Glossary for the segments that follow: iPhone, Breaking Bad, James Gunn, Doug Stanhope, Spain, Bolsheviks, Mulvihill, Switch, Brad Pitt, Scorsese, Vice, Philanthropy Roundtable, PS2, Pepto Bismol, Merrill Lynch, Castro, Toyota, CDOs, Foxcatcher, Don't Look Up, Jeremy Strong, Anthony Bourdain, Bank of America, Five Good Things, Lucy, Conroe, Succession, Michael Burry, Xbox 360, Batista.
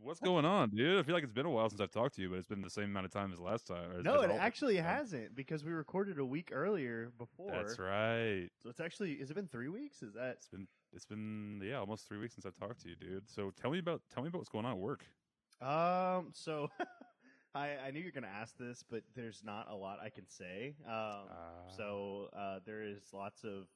What's going on, dude? I feel like it's been a while since I've talked to you, but it's been the same amount of time as last time. No, it actually hasn't, because we recorded a week earlier before. That's right. So it's actually, has it been 3 weeks? Is that? It's been yeah, almost 3 weeks since I've talked to you, dude. So tell me about what's going on at work. So I knew you were going to ask this, but there's not a lot I can say. So there is lots of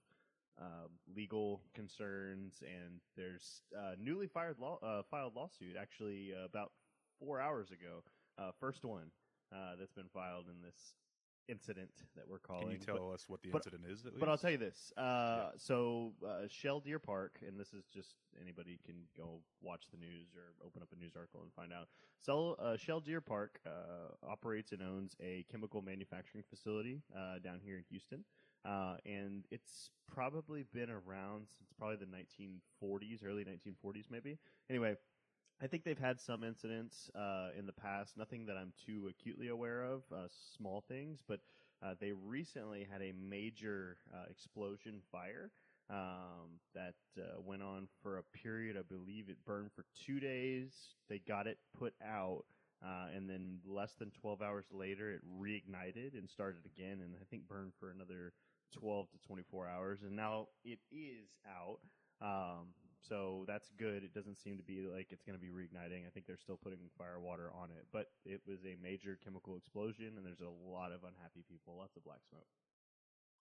legal concerns, and there's newly filed lawsuit actually about 4 hours ago. First one that's been filed in this incident that we're calling. Can you tell us what the incident is? At least? But I'll tell you this. Yeah. So Shell Deer Park, and this is just anybody can go watch the news or open up a news article and find out. So Shell Deer Park operates and owns a chemical manufacturing facility down here in Houston. And it's probably been around since probably the 1940s, early 1940s maybe. Anyway, I think they've had some incidents in the past, nothing that I'm too acutely aware of, small things, but they recently had a major explosion fire that went on for a period. I believe it burned for 2 days. They got it put out. And then less than 12 hours later, it reignited and started again, and I think burned for another 12 to 24 hours, and now it is out. So that's good. It doesn't seem to be like it's going to be reigniting. I think they're still putting fire water on it, but it was a major chemical explosion, and there's a lot of unhappy people, lots of black smoke.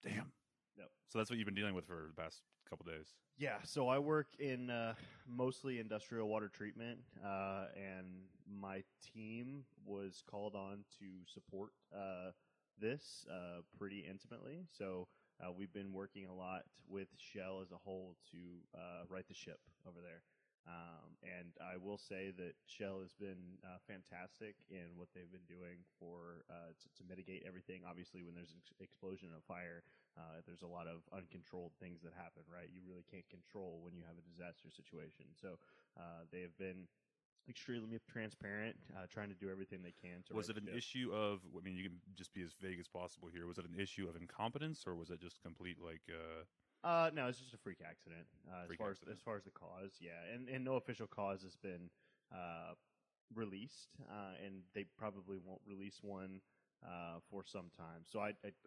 Damn. Yep. So that's what you've been dealing with for the past couple of days. Yeah, so I work in mostly industrial water treatment, and my team was called on to support this pretty intimately. So we've been working a lot with Shell as a whole to right the ship over there. And I will say that Shell has been fantastic in what they've been doing for to mitigate everything. Obviously, when there's an explosion and a fire, there's a lot of uncontrolled things that happen, right? You really can't control when you have a disaster situation. So they have been extremely transparent, trying to do everything they can. Was it an issue of, I mean, you can just be as vague as possible here. Was it an issue of incompetence, or was it just complete, like... no, it's just a freak accident. As far as the cause, yeah, and no official cause has been released, and they probably won't release one for some time. So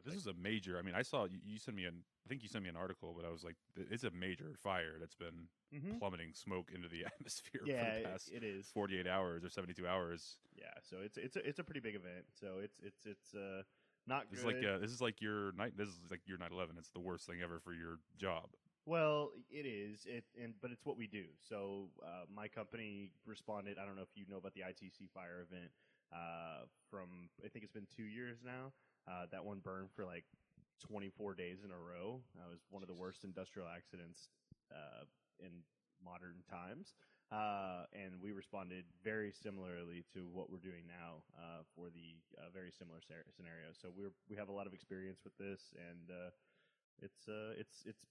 this is a major. I mean, I saw you sent me an article, but I was like, it's a major fire that's been plummeting smoke into the atmosphere for the past 48 hours or 72 hours. Yeah, so it's a pretty big event. So it's not good. This is like your 9/11. It's the worst thing ever for your job. Well, it is. But it's what we do. So my company responded. I don't know if you know about the ITC fire event from, I think it's been 2 years now. That one burned for like 24 days in a row. That was one of the worst industrial accidents in modern times. And we responded very similarly to what we're doing now for the very similar scenario. So we have a lot of experience with this, and it's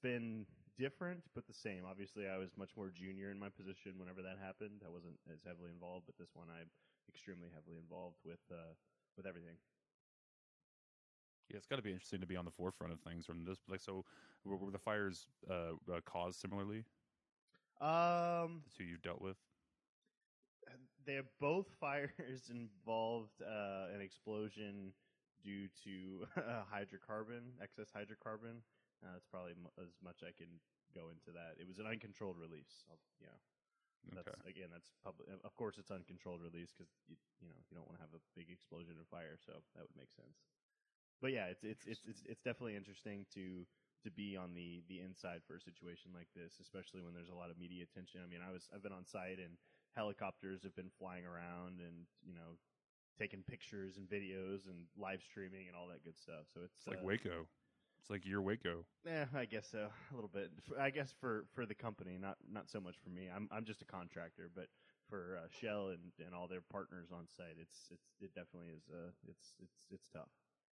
been different but the same. Obviously, I was much more junior in my position whenever that happened. I wasn't as heavily involved, but this one I'm extremely heavily involved with everything. Yeah, it's got to be interesting to be on the forefront of things from this. Like, so were the fires caused similarly? That's who you've dealt with. They're both fires involved an explosion due to excess hydrocarbon. That's probably as much I can go into that. It was an uncontrolled release. That's public. Of course, it's uncontrolled release because you don't want to have a big explosion and fire, so that would make sense. But yeah, it's definitely interesting to be on the inside for a situation like this, especially when there's a lot of media attention. I mean, I've been on site, and helicopters have been flying around and, taking pictures and videos and live streaming and all that good stuff. So it's like Waco. It's like your Waco. Yeah, I guess so. A little bit. I guess for the company, not so much for me. I'm just a contractor, but for Shell and all their partners on site, it definitely is it's tough.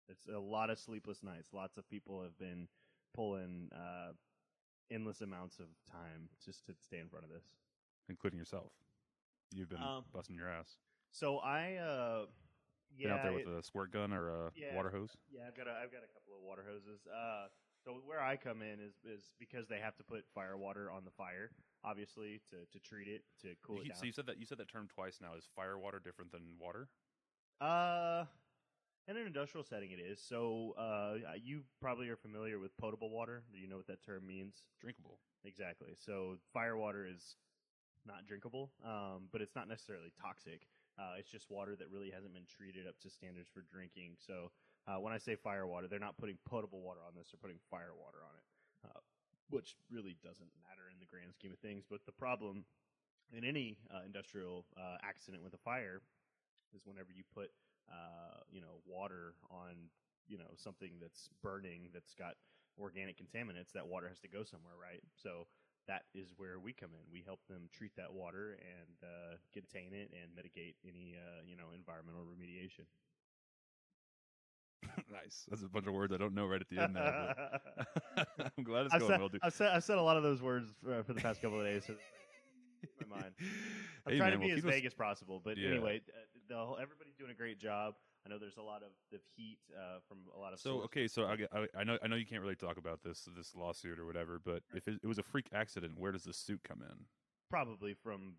It's a lot of sleepless nights. Lots of people have been pulling endless amounts of time just to stay in front of this, including yourself. You've been busting your ass. So I been out there with a squirt gun or a water hose. Yeah, I've got a couple of water hoses. So where I come in is because they have to put firewater on the fire, obviously, to treat it, to cool it down. So you said that term twice now. Is firewater different than water? In an industrial setting it is. So you probably are familiar with potable water. Do you know what that term means? Drinkable. Exactly. So firewater is not drinkable, but it's not necessarily toxic. It's just water that really hasn't been treated up to standards for drinking. So when I say fire water, they're not putting potable water on this. They're putting fire water on it, which really doesn't matter in the grand scheme of things. But the problem in any industrial accident with a fire is whenever you put water on something that's burning that's got organic contaminants, that water has to go somewhere, right? So that is where we come in. We help them treat that water and contain it and mitigate any, environmental remediation. Nice. That's a bunch of words I don't know right at the end there. I'm glad it's going well, dude. I've said a lot of those words for the past couple of days. So in my mind. I'm trying to be as vague as possible. But anyway, everybody's doing a great job. I know there's a lot of heat from a lot of. So okay, so I know you can't really talk about this lawsuit or whatever, but if it was a freak accident, where does the suit come in? Probably from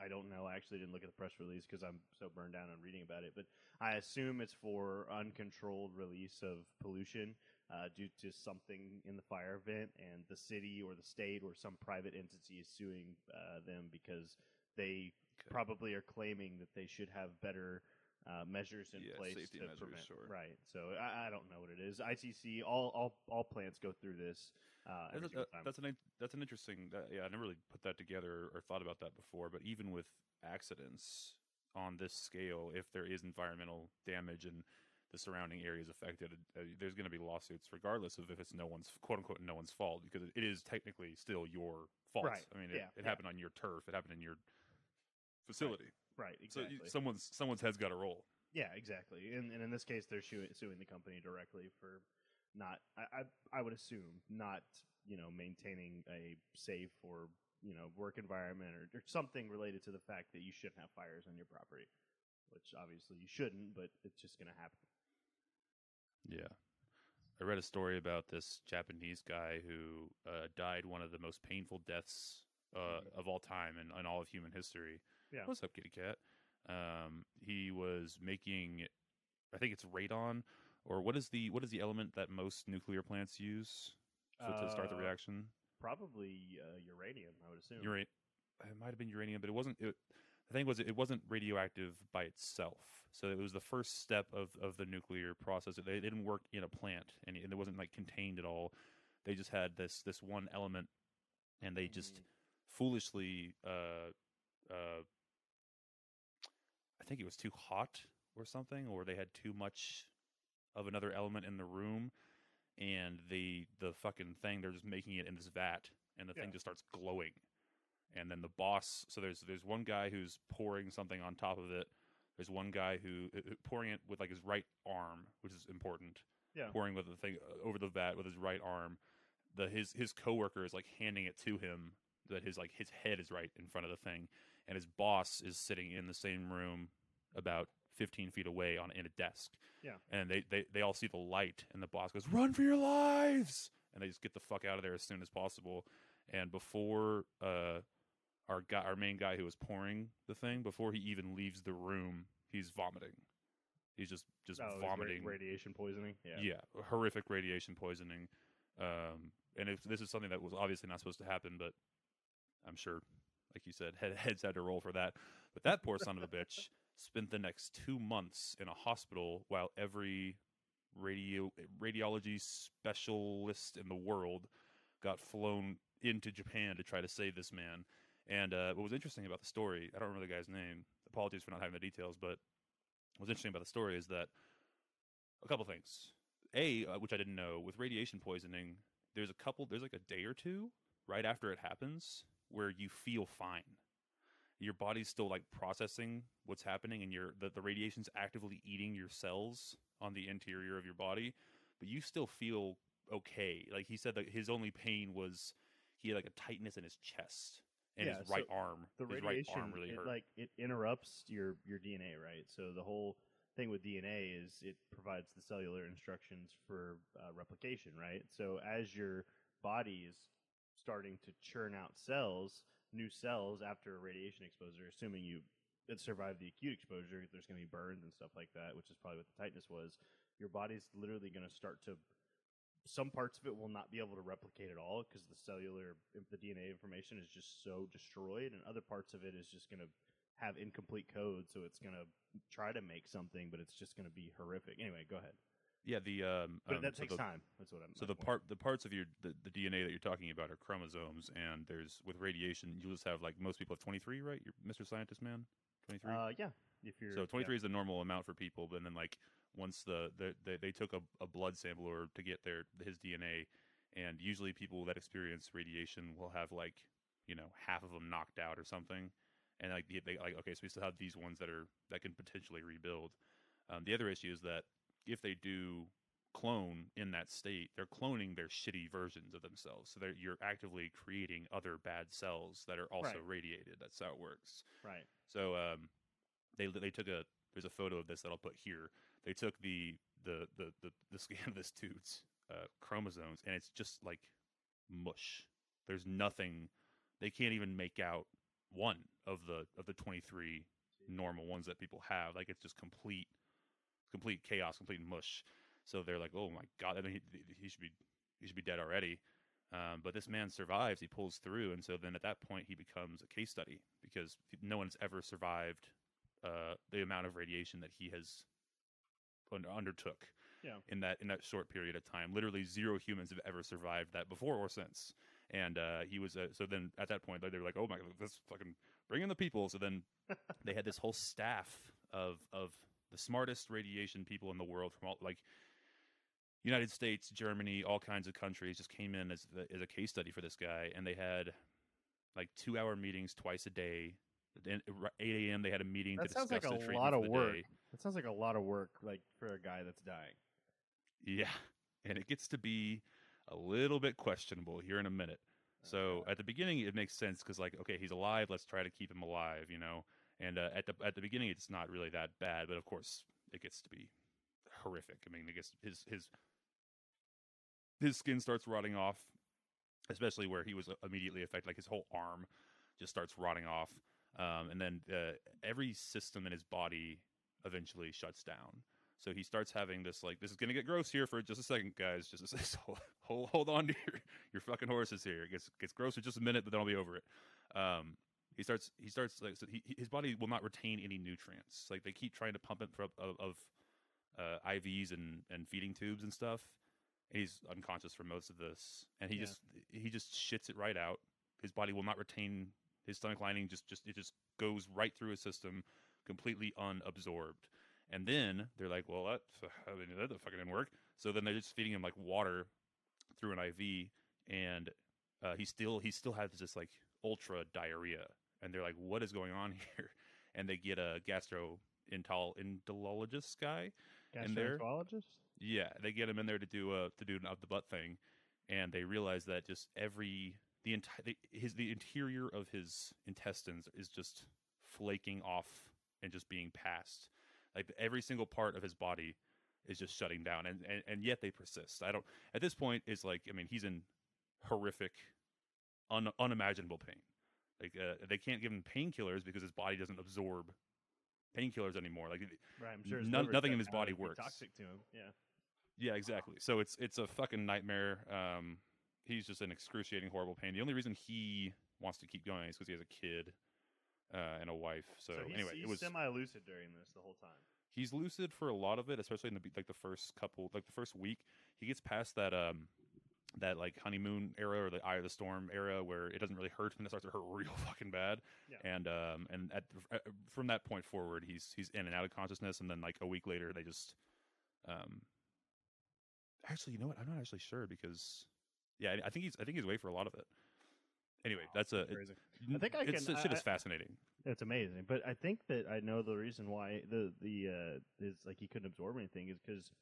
I don't know. I actually didn't look at the press release because I'm so burned down on reading about it. But I assume it's for uncontrolled release of pollution due to something in the fire event, and the city or the state or some private entity is suing them because they probably are claiming that they should have better. Measures in place to measures, prevent. Sure. Right. So I don't know what it is. ITC, all plants go through this. That's an interesting. I never really put that together or thought about that before. But even with accidents on this scale, if there is environmental damage and the surrounding area is affected, there's going to be lawsuits regardless of if it's no one's quote unquote no one's fault, because it is technically still your fault. Right. I mean, it happened on your turf. It happened in your facility. Right. Right, exactly. So someone's head's got to roll. Yeah, exactly. And in this case, they're suing the company directly for not, I would assume, not maintaining a safe or work environment or something related to the fact that you shouldn't have fires on your property, which obviously you shouldn't, but it's just going to happen. Yeah. I read a story about this Japanese guy who died one of the most painful deaths of all time in all of human history. Yeah. What's up, kitty cat? He was making, I think it's radon, or what is the element that most nuclear plants use to start the reaction? Probably uranium, I would assume. It might have been uranium, but it wasn't. The thing was, it wasn't radioactive by itself, so it was the first step of the nuclear process. It didn't work in a plant, and it wasn't like contained at all. They just had this one element, and they just foolishly. I think it was too hot or something, or they had too much of another element in the room, and the fucking thing, they're just making it in this vat, and the thing just starts glowing. And then the boss, so there's one guy who's pouring something on top of it. There's one guy who pouring it with like his right arm, which is important. Yeah, pouring with the thing over the vat with his right arm. His coworker is like handing it to him, that his head is right in front of the thing. And his boss is sitting in the same room about 15 feet away in a desk. Yeah. And they all see the light, and the boss goes, "Run for your lives!" And they just get the fuck out of there as soon as possible. And before our main guy who was pouring the thing, before he even leaves the room, he's vomiting. He's just vomiting. Radiation poisoning? Yeah, horrific radiation poisoning. And this is something that was obviously not supposed to happen, but I'm sure... Like you said, heads had to roll for that. But that poor son of a bitch spent the next 2 months in a hospital while every radiology specialist in the world got flown into Japan to try to save this man. And what was interesting about the story, I don't remember the guy's name. Apologies for not having the details, but what was interesting about the story is that a couple things. Which I didn't know, with radiation poisoning, there's like a day or two right after it happens where you feel fine. Your body's still like processing what's happening, and the radiation's actively eating your cells on the interior of your body, but you still feel okay. Like he said that his only pain was he had like a tightness in his chest and his right arm. The radiation, right arm really hurt. It interrupts your DNA, right? So the whole thing with DNA is it provides the cellular instructions for replication, right? So as your body is starting to churn out cells, new cells after a radiation exposure, assuming you survived the acute exposure, there's going to be burns and stuff like that, which is probably what the tetanus was. Your body's literally going to start to, some parts of it will not be able to replicate at all because the cellular, the DNA information is just so destroyed, and other parts of it is just going to have incomplete code, so it's going to try to make something, but it's just going to be horrific. Anyway, go ahead. Yeah, the but that takes time. That's what I'm. So the parts of your the DNA that you're talking about are chromosomes, and there's with radiation, you'll just have, like, most people have 23, right? You're Mr. Scientist Man, 23. Yeah. If you're, so 23 is the normal amount for people, but then, like, once they took a blood sample or to get his DNA, and usually people that experience radiation will have, like, you know, half of them knocked out or something, and like they like, okay, so we still have these ones that can potentially rebuild. The other issue is that if they do clone in that state, they're cloning their shitty versions of themselves. So you're actively creating other bad cells that are also radiated. That's how it works. Right. So they took a, there's a photo of this that I'll put here. They took the scan of this dude's chromosomes, and it's just like mush. There's nothing. They can't even make out one of the 23 normal ones that people have. Like, it's just complete chaos, complete mush. So they're like, oh my God, I mean, he should be dead already. But this man survives. He pulls through, and so then at that point he becomes a case study because no one's ever survived the amount of radiation that he has undertook in that short period of time. Literally zero humans have ever survived that before or since. And he was so then at that point they were like, oh my God, let's fucking bring in the people. So then they had this whole staff of the smartest radiation people in the world from all, like, United States, Germany, all kinds of countries, just came in as a case study for this guy. And they had, like, 2-hour meetings twice a day. At 8 a.m. they had a meeting to discuss the treatment for the day. That sounds like a lot of work. That sounds like a lot of work, like, for a guy that's dying. Yeah. And it gets to be a little bit questionable here in a minute. So at the beginning it makes sense because, like, okay, he's alive. Let's try to keep him alive, you know. And at the beginning, it's not really that bad, but of course, it gets to be horrific. I mean, I guess his skin starts rotting off, especially where he was immediately affected. Like, his whole arm just starts rotting off, and then every system in his body eventually shuts down. So he starts having this, like, this is going to get gross here for just a second, guys. Just a second. Hold on to your fucking horses here. It gets gross for just a minute, but then I'll be over it. He starts like so his body will not retain any nutrients. Like, they keep trying to pump him of IVs and feeding tubes and stuff. And he's unconscious for most of this, and he just shits it right out. His body will not retain his stomach lining. It just goes right through his system, completely unabsorbed. And then they're like, well, that fucking didn't work. So then they're just feeding him, like, water through an IV, and he still has this, like, ultra diarrhea. And they're like, what is going on here? And they get a gastroenterologist guy in there. Yeah, they get him in there to do an up the butt thing, and they realize that just the interior of his intestines is just flaking off and just being passed. Like, every single part of his body is just shutting down, and yet they persist. I don't. At this point, it's like, I mean, he's in horrific, unimaginable pain. Like, they can't give him painkillers because his body doesn't absorb painkillers anymore. Like, right, I'm sure nothing in his body works. Toxic to him. Yeah. Yeah, exactly. So it's a fucking nightmare. He's just in excruciating, horrible pain. The only reason he wants to keep going is because he has a kid and a wife. So anyway, he's semi-lucid during this the whole time. He's lucid for a lot of it, especially in the first week. He gets past that like honeymoon era or the eye of the storm era where it doesn't really hurt, and it starts to hurt real fucking bad. Yeah. And from that point forward, he's in and out of consciousness. And then, like, a week later, they just, actually, you know what? I'm not actually sure because, yeah, I think he's away for a lot of it. Anyway, wow, that's crazy. Shit is fascinating. It's amazing. But I think that I know the reason why is, like, he couldn't absorb anything is because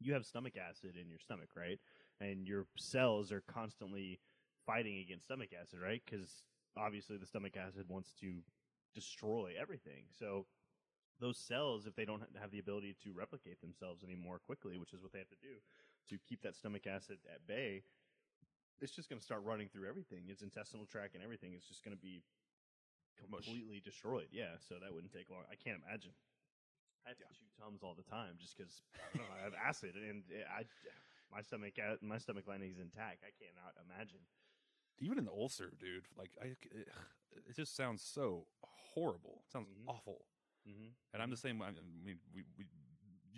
you have stomach acid in your stomach, right? And your cells are constantly fighting against stomach acid, right? Because obviously the stomach acid wants to destroy everything. So those cells, if they don't have the ability to replicate themselves anymore quickly, which is what they have to do to keep that stomach acid at bay, it's just going to start running through everything. Its intestinal tract and everything is just going to be completely destroyed. Yeah, so that wouldn't take long. I can't imagine. I have to chew Tums all the time just because I have acid, and my stomach lining is intact. I cannot imagine. Even an ulcer, dude. Like, it just sounds so horrible. It sounds awful. Mm-hmm. And I'm the same. I mean,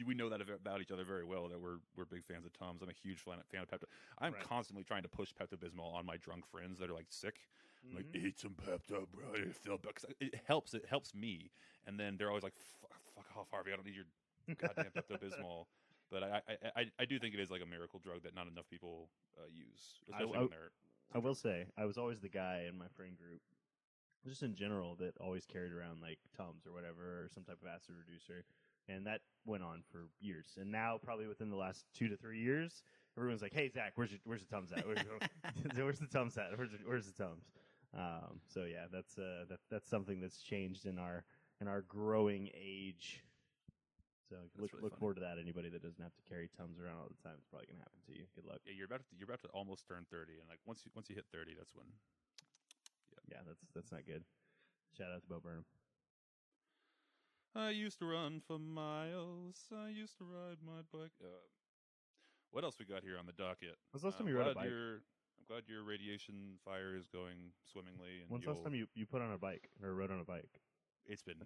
we know that about each other very well. That we're big fans of Tums. I'm a huge fan of Pepto. I'm constantly trying to push Pepto Bismol on my drunk friends that are like sick. I'm like, eat some Pepto, bro. It helps me. And then they're always like, fuck off, Harvey. I don't need your goddamn Pepto Bismol. But I do think it is like a miracle drug that not enough people use. Especially when they're. I will say, I was always the guy in my friend group, just in general, that always carried around like Tums or whatever, or some type of acid reducer, and that went on for years. And now, probably within the last 2 to 3 years, everyone's like, "Hey, Zach, where's the Tums at? Where's the Tums at? Where's the Tums?" So yeah, that's something that's changed in our growing age. So look forward to that. Anybody that doesn't have to carry Tums around all the time, it's probably gonna happen to you. Good luck. Yeah, you're about to almost turn 30, and like once you hit 30, that's when. Yeah, that's not good. Shout out to Bo Burnham. I used to run for miles. I used to ride my bike. What else we got here on the docket? When's the last time you rode a bike? I'm glad your radiation fire is going swimmingly. And when's the last time you put on a bike or rode on a bike? It's been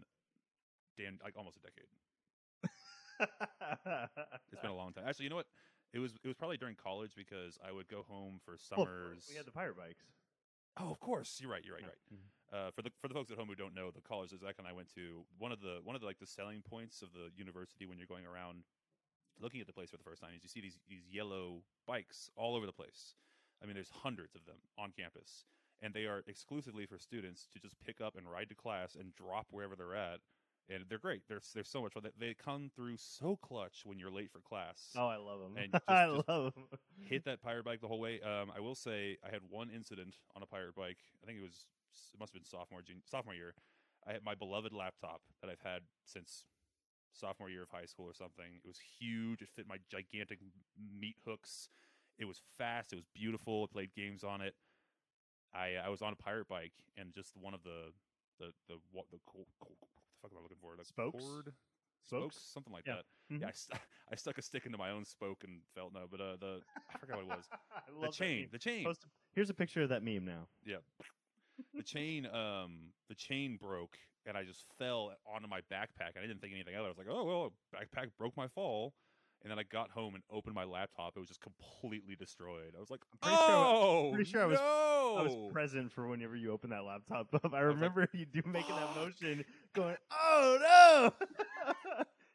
like almost a decade. It's been a long time. Actually, you know what? It was probably during college because I would go home for summers. We had the pirate bikes. Oh, of course. You're right. Mm-hmm. For the folks at home who don't know, the college that Zach and I went to, one of the like the selling points of the university when you're going around looking at the place for the first time is you see these yellow bikes all over the place. I mean, there's hundreds of them on campus, and they are exclusively for students to just pick up and ride to class and drop wherever they're at. And they're great. They're so much fun. They come through so clutch when you're late for class. Oh, I love them. And just love them. Hit that pirate bike the whole way. I will say I had one incident on a pirate bike. I think it must have been sophomore year. I had my beloved laptop that I've had since sophomore year of high school or something. It was huge. It fit my gigantic meat hooks. It was fast. It was beautiful. I played games on it. I was on a pirate bike, and just one of the fuck am I looking for? Like spokes? Spokes? Something like that. Mm-hmm. Yeah, I stuck a stick into my own spoke and felt no, but I forgot what it was. The chain. Here's a picture of that meme now. Yeah. The chain broke, and I just fell onto my backpack, and I didn't think anything of it. I was like, oh, well, backpack broke my fall. And then I got home and opened my laptop. It was just completely destroyed. I was like, I was present for whenever you opened that laptop up. I remember you making that motion going, oh, no.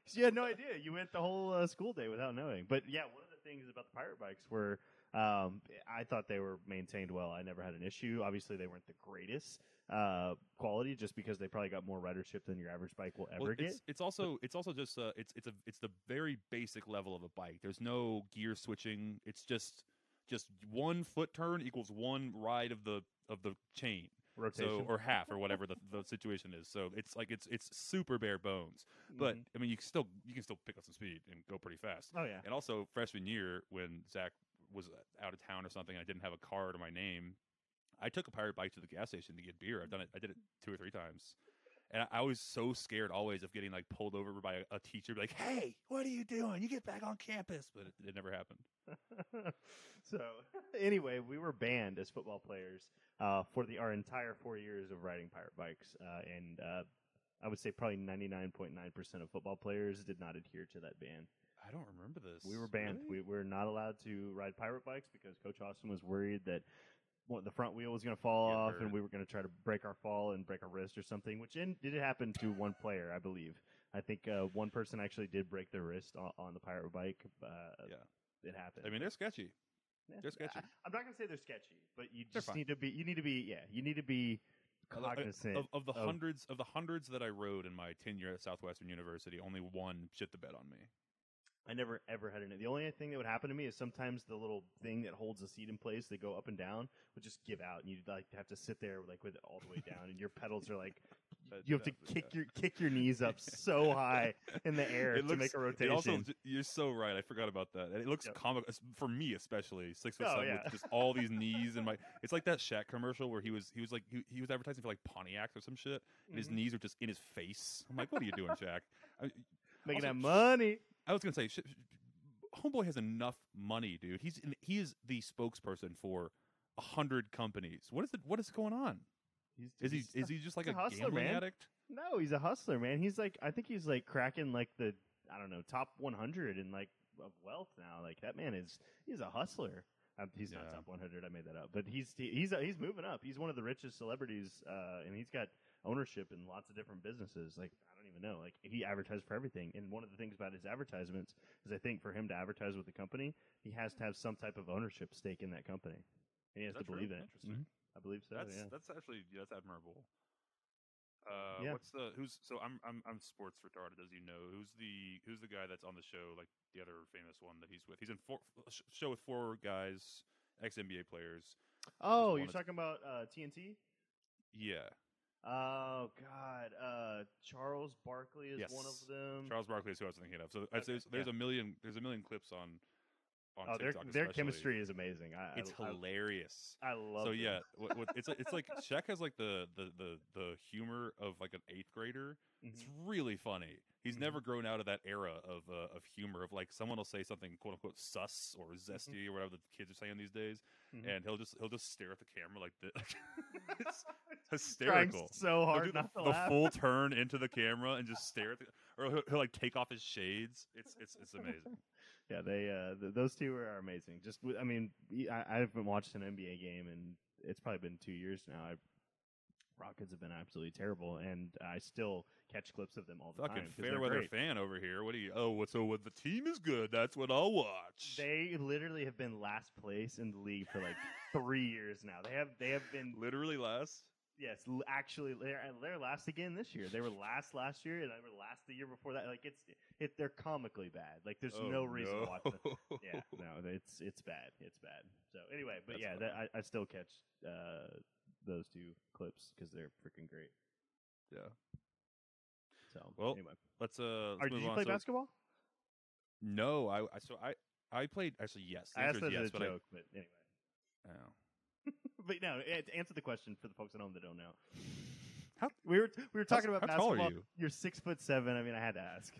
So you had no idea. You went the whole school day without knowing. But, yeah, one of the things about the pirate bikes were I thought they were maintained well. I never had an issue. Obviously, they weren't the greatest quality, just because they probably got more ridership than your average bike will ever get. It's also just the very basic level of a bike. There's no gear switching. It's just one foot turn equals one ride of the chain rotation, so, or half or whatever the situation is. So it's like it's super bare bones. Mm-hmm. But I mean, you can still pick up some speed and go pretty fast. Oh yeah. And also freshman year when Zach was out of town or something, and I didn't have a card or my name. I took a pirate bike to the gas station to get beer. I've done it. I did it 2 or 3 times, and I was so scared always of getting like pulled over by a teacher, like, "Hey, what are you doing? You get back on campus!" But it never happened. So anyway, we were banned as football players for our entire 4 years of riding pirate bikes, and I would say probably 99.9% of football players did not adhere to that ban. I don't remember this. We were banned. Really? We were not allowed to ride pirate bikes because Coach Austin was worried that. Well, the front wheel was going to fall off, and we were going to try to break our fall and break our wrist or something, which did happen to one player, I believe. I think one person actually did break their wrist on the pirate bike. It happened. I mean, they're sketchy. Yeah. They're sketchy. I'm not going to say they're sketchy, but you need to be cognizant of the hundreds that I rode in my tenure at Southwestern University. Only one shit the bed on me. I never, ever had any. The only thing that would happen to me is sometimes the little thing that holds the seat in place, they go up and down, would just give out, and you'd like have to sit there like with it all the way down, and your pedals are like, you have to kick your knees up so high in the air to make a rotation. Also, you're so right. I forgot about that. And it looks comical for me, especially 6'7" with just all these knees and my. It's like that Shaq commercial where he was like he was advertising for like Pontiacs or some shit, and his knees were just in his face. I'm like, what are you doing, Shaq? Making also, that money. I was going to say, homeboy has enough money, dude. He is the spokesperson for 100 companies. What is going on? Is he just like a hustler, gambling addict? No, he's a hustler, man. He's like, I think he's like cracking like the, I don't know, top 100 in like of wealth now. Like that man he's a hustler. He's not top 100. I made that up, but he's moving up. He's one of the richest celebrities, and he's got ownership in lots of different businesses. Like, I don't even know. Like, he advertised for everything. And one of the things about his advertisements is I think for him to advertise with the company, he has to have some type of ownership stake in that company. And he has to believe it. Interesting. Mm-hmm. I believe so. That's actually that's admirable. I'm sports retarded, as you know. Who's the guy that's on the show, like the other famous one that he's with? He's in show with four guys, ex NBA players. Oh, you're talking about TNT? Yeah. Oh, God. Charles Barkley is one of them. Charles Barkley is who I was thinking of. So there's a million clips on TikTok. Their chemistry is amazing. It's hilarious. I love it. So, yeah, it's like Shaq has like the humor of like an eighth grader. Mm-hmm. It's really funny. He's never grown out of that era of humor of like someone will say something quote unquote sus or zesty or whatever the kids are saying these days, and he'll just stare at the camera like this. It's hysterical. So hard not to laugh. The full turn into the camera and just stare at he'll like take off his shades. It's amazing. Yeah, they those two are amazing. Just I mean, I haven't watched an NBA game and it's probably been 2 years now. Rockets have been absolutely terrible, and I still catch clips of them all the time. Fucking fairweather fan over here. What do you? Oh, so what? The team is good. That's what I'll watch. They literally have been last place in the league for like 3 years now. They have been literally last. Yes, actually, they're last again this year. They were last last year, and they were last the year before that. Like they're comically bad. Like there's no reason to watch them. Yeah, no, it's bad. It's bad. So anyway, but I still catch those two clips because they're freaking great. Yeah. So anyway, let's move on. Did you play basketball? No, I played. Actually, yes. I asked that as a joke, but anyway. Oh. But no, to answer the question for the folks at home that don't know, we were talking about basketball. How tall are you? You're 6'7". I mean, I had to ask.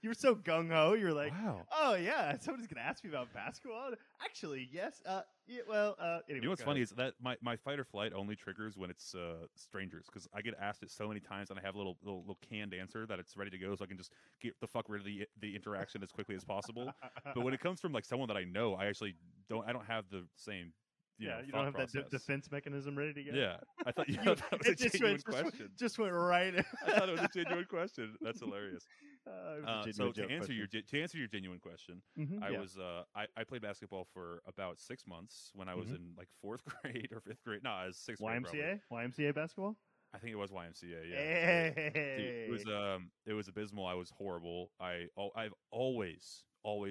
You were so gung ho. You were like, wow. Oh yeah, somebody's gonna ask me about basketball. Actually, yes. Yeah, well, anyway, you know what's funny is that my fight or flight only triggers when it's strangers, because I get asked it so many times and I have a little canned answer that it's ready to go, so I can just get the fuck rid of the interaction as quickly as possible. But when it comes from like someone that I know, I actually don't have the same. You don't have that defense mechanism ready to go. Yeah, I thought that was a genuine question. Just went right. I thought it was a genuine question. That's hilarious. To answer your genuine question, I played basketball for about 6 months when I was in like 4th grade or 5th grade. No, I was 6th grade. YMCA basketball. I think it was YMCA. Yeah, hey. Dude, it was abysmal. I was horrible. I've always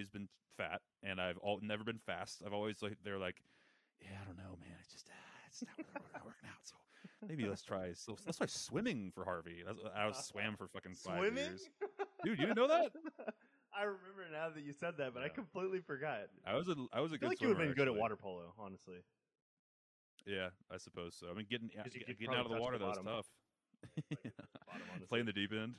been fat, and I've never been fast. I've always yeah, I don't know, man. It's just it's not working out. So maybe let's try swimming for Harvey. I swam for fucking 5 years. Dude, you didn't know that? I remember now that you said that, but I completely forgot. I was a good swimmer. I feel like you would have been good at water polo, honestly. Yeah, I suppose so. I mean, getting out of the water, that's tough. Playing the deep end.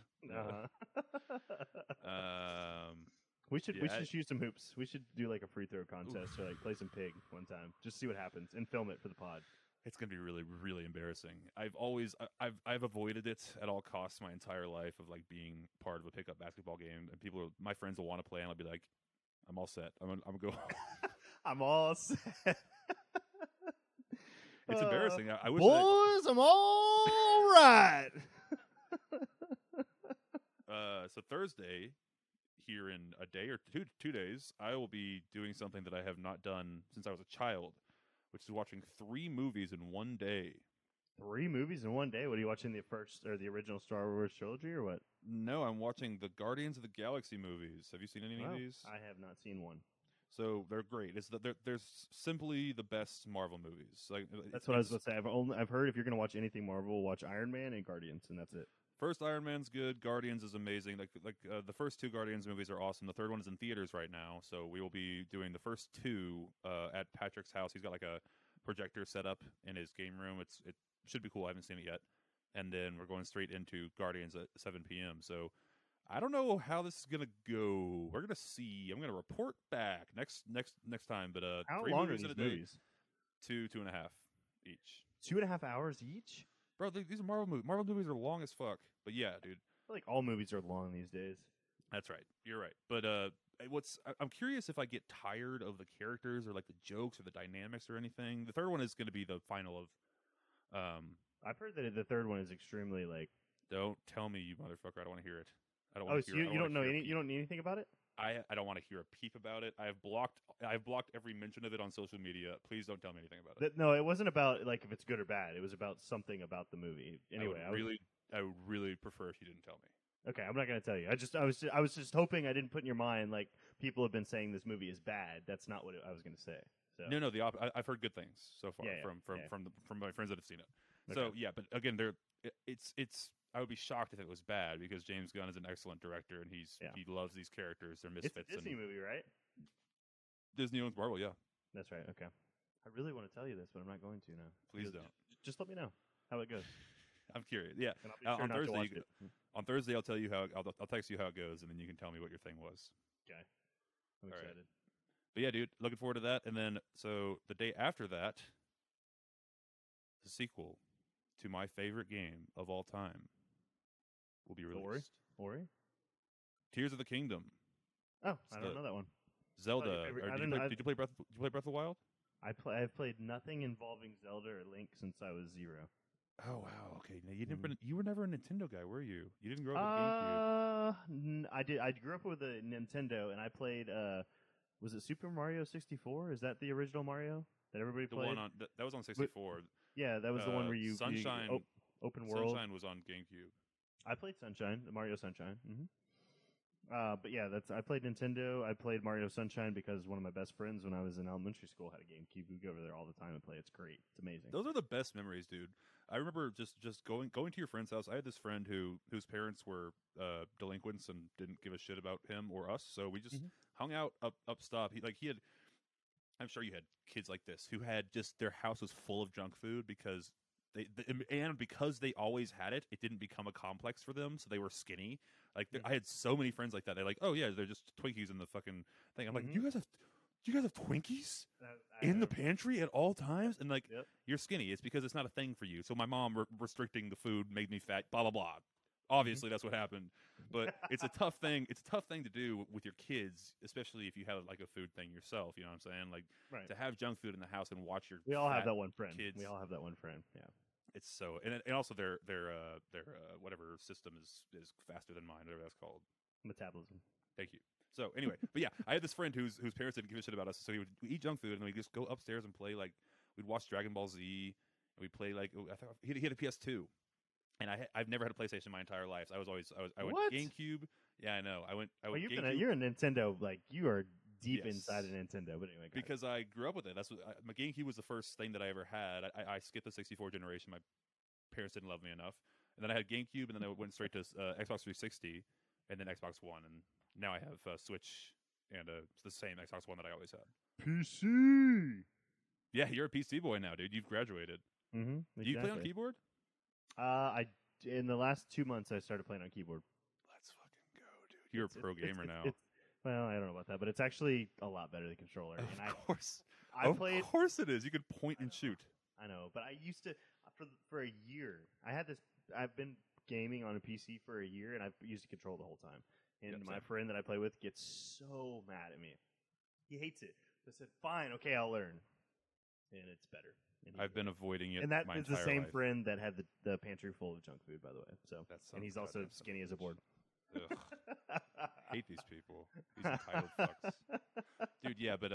We should shoot some hoops. We should do like a free throw contest or like play some pig one time. Just see what happens and film it for the pod. It's gonna be really, really embarrassing. I've avoided it at all costs my entire life of like being part of a pickup basketball game, and my friends will want to play, and I'll be like, I'm all set. I'm gonna go home. I'm all set. It's embarrassing. I wish. Boys, I'm all right. So Thursday. Here in a day or two days, I will be doing something that I have not done since I was a child, which is watching 3 movies in one day. Three movies in one day? What, are you watching the first or the original Star Wars trilogy or what? No, I'm watching the Guardians of the Galaxy movies. Have you seen any of these? I have not seen one. So they're great. It's they're simply the best Marvel movies. Like, that's what I was going to say. I've heard if you're going to watch anything Marvel, watch Iron Man and Guardians, and that's it. First Iron Man's good. Guardians is amazing. Like the first two Guardians movies are awesome. The third one is in theaters right now, so we will be doing the first two at Patrick's house. He's got like a projector set up in his game room. It should be cool. I haven't seen it yet. And then we're going straight into Guardians at 7 p.m. So I don't know how this is gonna go. We're gonna see. I'm gonna report back next time. But how long are these movies? 2.5 each. 2.5 hours each. Bro, these are Marvel movies. Marvel movies are long as fuck. But yeah, dude. I feel like all movies are long these days. That's right. You're right. But I'm curious if I get tired of the characters or like the jokes or the dynamics or anything. The third one is going to be the final of. I've heard that the third one is extremely like. Don't tell me, you motherfucker! I don't want to hear it. I don't want to hear it. You don't know any. You don't need anything about it. I don't want to hear a peep about it. I've blocked every mention of it on social media. Please don't tell me anything about it. No, it wasn't about like if it's good or bad. It was about something about the movie. Anyway, I would really prefer if you didn't tell me. Okay, I'm not going to tell you. I was just hoping I didn't put in your mind like people have been saying this movie is bad. That's not what I was going to say. So. No, the opposite. I've heard good things so far from my friends that have seen it. Okay. So yeah, but again, it's. I would be shocked if it was bad because James Gunn is an excellent director and he loves these characters. They're misfits. It's a Disney movie, right? Disney owns Marvel, yeah. That's right. Okay. I really want to tell you this, but I'm not going to now. Please don't. Just let me know how it goes. I'm curious. Yeah. And I'll be sure on Thursday. On Thursday, I'll tell you how. I'll text you how it goes, and then you can tell me what your thing was. Okay. I'm excited. Right. But yeah, dude, looking forward to that. And then, so the day after that, the sequel to my favorite game of all time. Will be released. Ori? Tears of the Kingdom. Oh, I don't know that one. Zelda. Did you play Breath of the Wild? I've played nothing involving Zelda or Link since I was 0. Oh, wow. Okay. Now, you were never a Nintendo guy, were you? You didn't grow up with GameCube. I did. I grew up with a Nintendo, and I played, was it Super Mario 64? Is that the original Mario that everybody played? That was on 64. Yeah, that was the one where you... Sunshine. Open world. Sunshine was on GameCube. I played Sunshine, the Mario Sunshine. Mm-hmm. But yeah, I played Nintendo. I played Mario Sunshine because one of my best friends when I was in elementary school had a GameCube. We'd go over there all the time and play. It's great. It's amazing. Those are the best memories, dude. I remember just going to your friend's house. I had this friend whose parents were delinquents and didn't give a shit about him or us. So we just hung out up stop. He had. I'm sure you had kids like this who had just their house was full of junk food because. Because they always had it, it didn't become a complex for them, so they were skinny. I had so many friends like that. They're like, "Oh yeah, they're just Twinkies in the fucking thing." I'm like, "You guys have Twinkies in the pantry at all times?" And you're skinny. It's because it's not a thing for you. So my mom restricting the food made me fat. Blah blah blah. Obviously, that's what happened. But it's a tough thing. It's a tough thing to do with your kids, especially if you have like a food thing yourself. You know what I'm saying? Like to have junk food in the house and watch your. We all have that one friend. Kids. We all have that one friend. Yeah. It's so, and also their whatever system is faster than mine, whatever that's called. Metabolism. Thank you. So anyway, but yeah, I had this friend whose parents didn't give a shit about us, so he would eat junk food, and then we'd just go upstairs and play. Like we'd watch Dragon Ball Z, and we'd play he had a PS2. And I've never had a PlayStation in my entire life. So I went GameCube. Yeah, I know. I went. You're a Nintendo. Like you are deep inside a Nintendo. But anyway, because I grew up with it. My GameCube was the first thing that I ever had. I skipped the 64 generation. My parents didn't love me enough. And then I had GameCube, and then I went straight to Xbox 360, and then Xbox One, and now I have Switch and it's the same Xbox One that I always had. PC. Yeah, you're a PC boy now, dude. You've graduated. Mm-hmm, exactly. Do you play on keyboard? In the last 2 months, I started playing on keyboard. Let's fucking go, dude. You're a pro gamer now. Well, I don't know about that, but it's actually a lot better than controller. Of course it is. You could point and shoot. I know, but I used to, for a year, I've been gaming on a PC for a year, and I've used a controller the whole time. And my friend that I play with gets so mad at me. He hates it. I said, fine, okay, I'll learn. And it's better. I've been avoiding it. And that is the same friend that had the pantry full of junk food, by the way. So, and he's also skinny as a board. Hate these people. These entitled fucks. Dude, yeah, but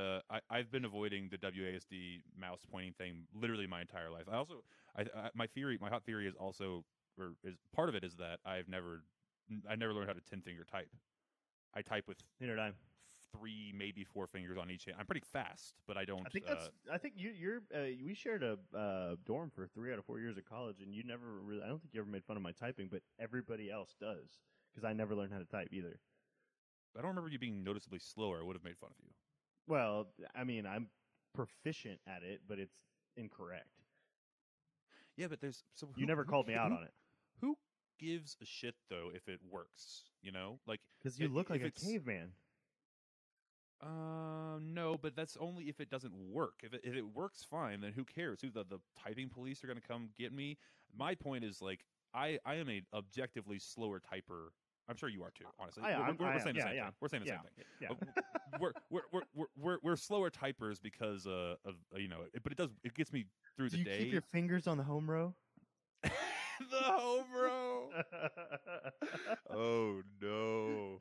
I've been avoiding the WASD mouse pointing thing literally my entire life. I also, my hot theory is also, or is part of it is that I never learned how to 10-finger type. I type with three, maybe four fingers on each hand. I'm pretty fast, but I don't. We shared a dorm for 3 out of 4 years of college, and you never really. I don't think you ever made fun of my typing, but everybody else does because I never learned how to type either. I don't remember you being noticeably slower. I would have made fun of you. Well, I mean, I'm proficient at it, but it's incorrect. Yeah, but there's. So you never called me out on it. Who gives a shit though if it works? You know, like because you look like a caveman. No, but that's only if it doesn't work. If it works fine, then who cares? Who the typing police are going to come get me? My point is like I am a objectively slower typer. I'm sure you are too. Honestly, we're saying the same thing. Yeah. We're slower typers because but it gets me through the day. Do you keep your fingers on the home row? The home row. Oh no,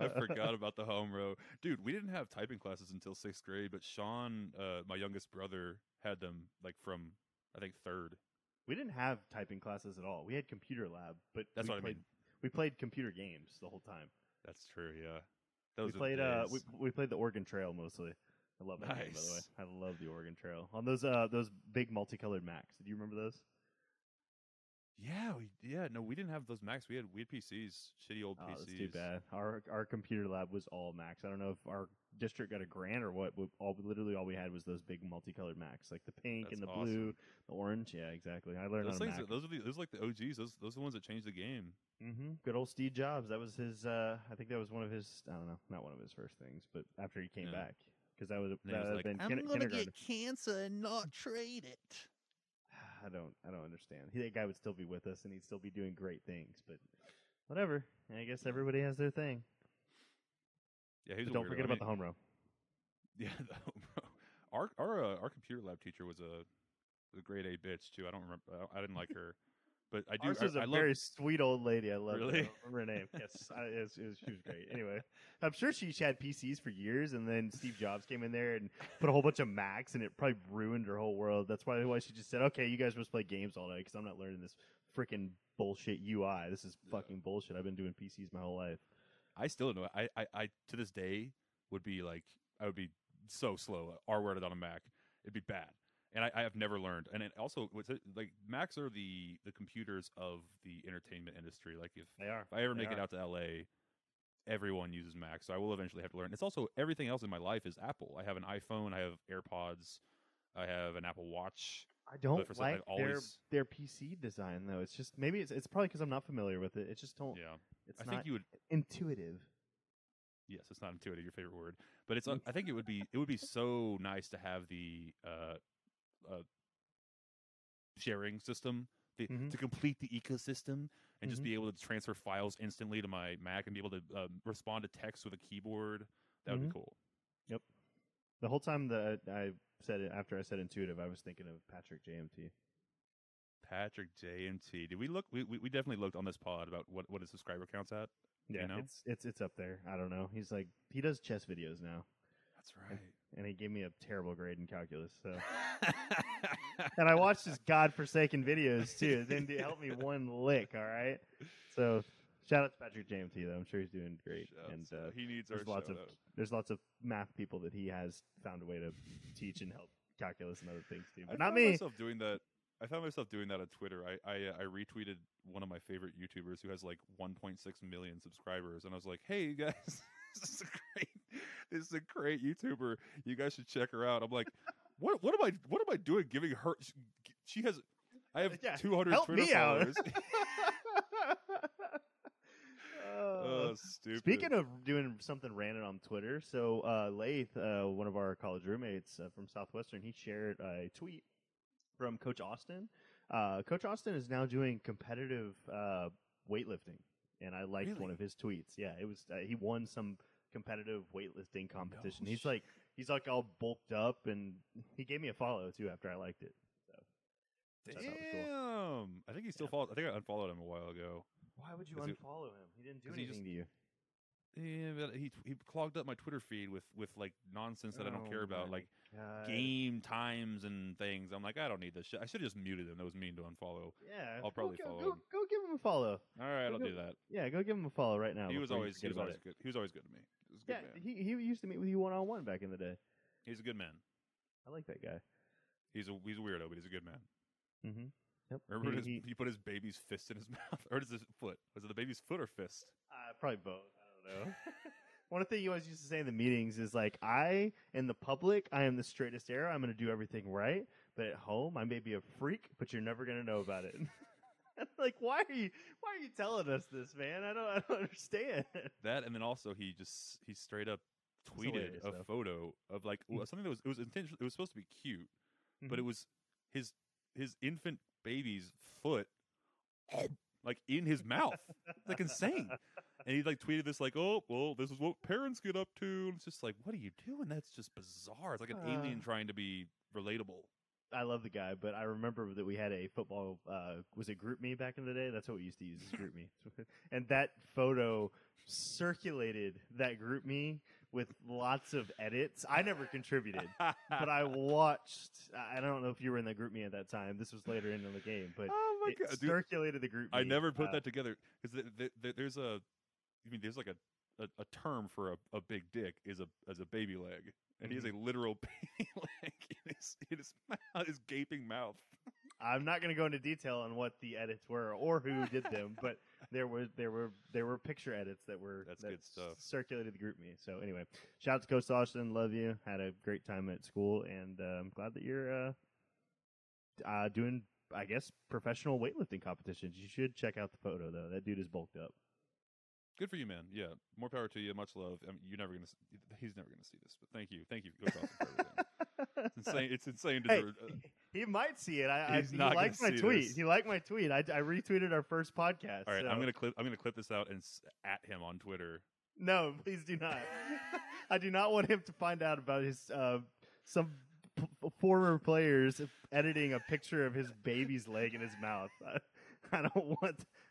I forgot about the home row, dude. We didn't have typing classes until 6th grade, but Sean, my youngest brother, had them like from I think 3rd. We didn't have typing classes at all. We had computer lab, but that's what I mean. We played computer games the whole time. That's true. Yeah, those we played. We played the Oregon Trail mostly. I love that game, by the way. I love the Oregon Trail on those big multicolored Macs. Do you remember those? Yeah, we didn't have those Macs. We had PCs, shitty old PCs. That's too bad. Our computer lab was all Macs. I don't know if our district got a grant or what, but literally all we had was those big multicolored Macs, like the pink and the blue, the orange. Yeah, exactly. I learned those on a Mac. Those are like the OGs. Those are the ones that changed the game. Mm-hmm. Good old Steve Jobs. That was his. I think that was one of his. I don't know, not one of his first things, but after he came back, because that would have been I'm going to get cancer and not treat it. I don't understand. That guy would still be with us, and he'd still be doing great things. But whatever. I guess everybody has their thing. Yeah, don't forget about the home row. Yeah, the home row. Our computer lab teacher was a grade A bitch too. I don't remember. I didn't like her, but I do. She's a very sweet old lady. I love her. Really? I don't remember her name. Yes, she was great. Anyway, I'm sure she had PCs for years, and then Steve Jobs came in there and put a whole bunch of Macs, and it probably ruined her whole world. That's why she just said, "Okay, you guys must play games all night because I'm not learning this freaking bullshit UI. This is fucking bullshit. I've been doing PCs my whole life." I still don't know. I to this day would be like I would be so slow. R-worded on a Mac, it'd be bad. And I have never learned. And it also, like Macs are the computers of the entertainment industry. Like if I ever make it out to LA, everyone uses Macs. So I will eventually have to learn. It's also everything else in my life is Apple. I have an iPhone. I have AirPods. I have an Apple Watch. I don't like their PC design though. It's just maybe it's probably because I'm not familiar with it. It just don't. Yeah, it's not intuitive. Yes, it's not intuitive. Your favorite word, but it's. I think it would be so nice to have the. Sharing system to complete the ecosystem and just be able to transfer files instantly to my Mac and be able to respond to text with a keyboard. That would be cool. Yep. The whole time that I said it, after I said intuitive, I was thinking of Patrick JMT. Patrick JMT. Did we look? We definitely looked on this pod about what his subscriber count's at. Yeah, you know? It's up there. I don't know. He's like he does chess videos now. That's right. And he gave me a terrible grade in calculus. So. And I watched his godforsaken videos, too. It didn't help me one lick, all right? So shout out to Patrick JMT, though. I'm sure he's doing great. And he needs our shout out. There's lots of math people that he has found a way to teach and help calculus and other things, too. But not me. I found myself doing that on Twitter. I retweeted one of my favorite YouTubers who has like 1.6 million subscribers. And I was like, hey, you guys. This is a great YouTuber. You guys should check her out. I'm like, what am I doing? Giving her? I have 200 Twitter followers. Oh, stupid. Speaking of doing something random on Twitter, so Laith, one of our college roommates from Southwestern, he shared a tweet from Coach Austin. Coach Austin is now doing competitive weightlifting. And I liked one of his tweets. Yeah, it was he won some competitive weightlifting competition. No, he's like all bulked up, and he gave me a follow too after I liked it. So, damn, I think he still follows. I think I unfollowed him a while ago. Why would you unfollow him? He didn't do anything to you. Yeah, but he clogged up my Twitter feed with like nonsense that I don't care about, like God. Game times and things. I'm like, I don't need this shit. I should have just muted him. That was mean to unfollow. Yeah, I'll probably follow him. Go give him a follow. All right, I'll do that. Yeah, go give him a follow right now. He was always good. He was always good to me. He was a good man. He used to meet with you one-on-one back in the day. He's a good man. I like that guy. He's a weirdo, but he's a good man. Mm-hmm. Yep. Remember he put his baby's fist in his mouth, or is his foot? Was it the baby's foot or fist? Probably both. One thing you always used to say in the meetings is like, in the public, I am the straightest arrow. I'm going to do everything right. But at home, I may be a freak, but you're never going to know about it. Like, why are you telling us this, man? I don't understand. That, and then also he straight up tweeted a photo of like something that was intentional. It was supposed to be cute, but it was his infant baby's foot, like in his mouth. It's like insane. And he like tweeted this like, oh, well, this is what parents get up to. And it's just like, what are you doing? That's just bizarre. It's like an alien trying to be relatable. I love the guy, but I remember that we had a football, was it GroupMe back in the day? That's what we used to use, is GroupMe. And that photo circulated, that GroupMe, with lots of edits. I never contributed, but I watched. I don't know if you were in the GroupMe at that time. This was later in the game, but it circulated the GroupMe. I never put that together, because there's a... I mean, there's like a term for a big dick as a baby leg, and he has a literal baby leg in his mouth, his gaping mouth. I'm not going to go into detail on what the edits were or who did them, but there were picture edits that good stuff. Circulated the GroupMe. So anyway, shout out to Coach Austin, love you. Had a great time at school, and I'm glad that you're doing, I guess, professional weightlifting competitions. You should check out the photo though. That dude is bulked up. Good for you, man. Yeah, more power to you. Much love. I mean, he's never gonna see this, but thank you, Coach Austin, for everything. It's insane. To he might see it. He liked my tweet. I retweeted our first podcast. All right, so. I'm gonna clip this out and at him on Twitter. No, please do not. I do not want him to find out about his former players editing a picture of his baby's leg in his mouth.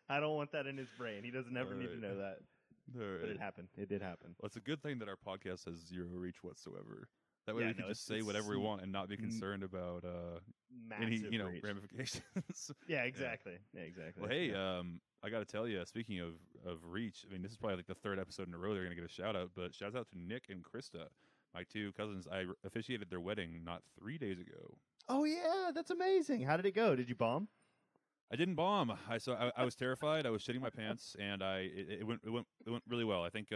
I don't want that in his brain. He doesn't ever need to know that. Right. But it happened. It did happen. Well, it's a good thing that our podcast has zero reach whatsoever. That way we can just say whatever we want and not be concerned about any ramifications. Yeah, exactly. Yeah. Yeah, exactly. Well, hey, I got to tell you, speaking of reach, I mean, this is probably like the third episode in a row they're going to get a shout-out, but shouts out to Nick and Krista, my two cousins. I officiated their wedding not 3 days ago. Oh, yeah. That's amazing. How did it go? Did you bomb? I didn't bomb. I was terrified. I was shitting my pants, and it went really well. I think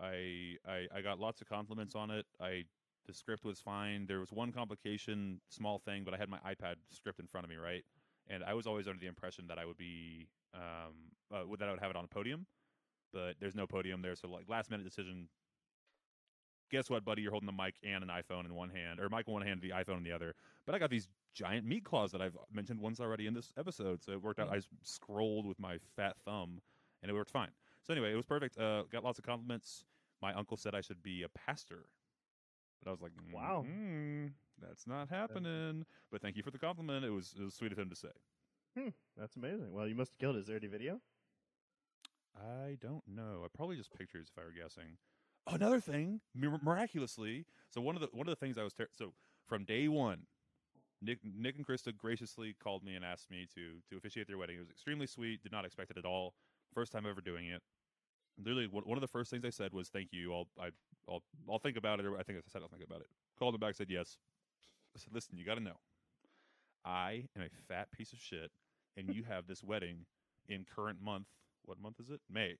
I got lots of compliments on it. The script was fine. There was one complication, small thing, but I had my iPad script in front of me, right? And I was always under the impression that I would be that I would have it on a podium, but there's no podium there. So like last minute decision. Guess what, buddy? You're holding the mic and an iPhone in one hand, or mic in one hand, the iPhone in the other. But I got these giant meat claws that I've mentioned once already in this episode, so it worked out. I scrolled with my fat thumb, and it worked fine. So anyway, it was perfect. Got lots of compliments. My uncle said I should be a pastor, but I was like, "Wow, that's not happening." But thank you for the compliment. It was sweet of him to say. That's amazing. Well, you must have killed it. Is there any video? I don't know. I probably just pictures if I were guessing. Another thing, miraculously, so one of the things I was so from day one, Nick and Krista graciously called me and asked me to officiate their wedding. It was extremely sweet. Did not expect it at all. First time ever doing it. Literally, one of the first things I said was, "Thank you. I'll think about it." Or I think I said I'll think about it. Called them back, said yes. I said, "Listen, you got to know, I am a fat piece of shit, and you have this wedding in current month. What month is it? May.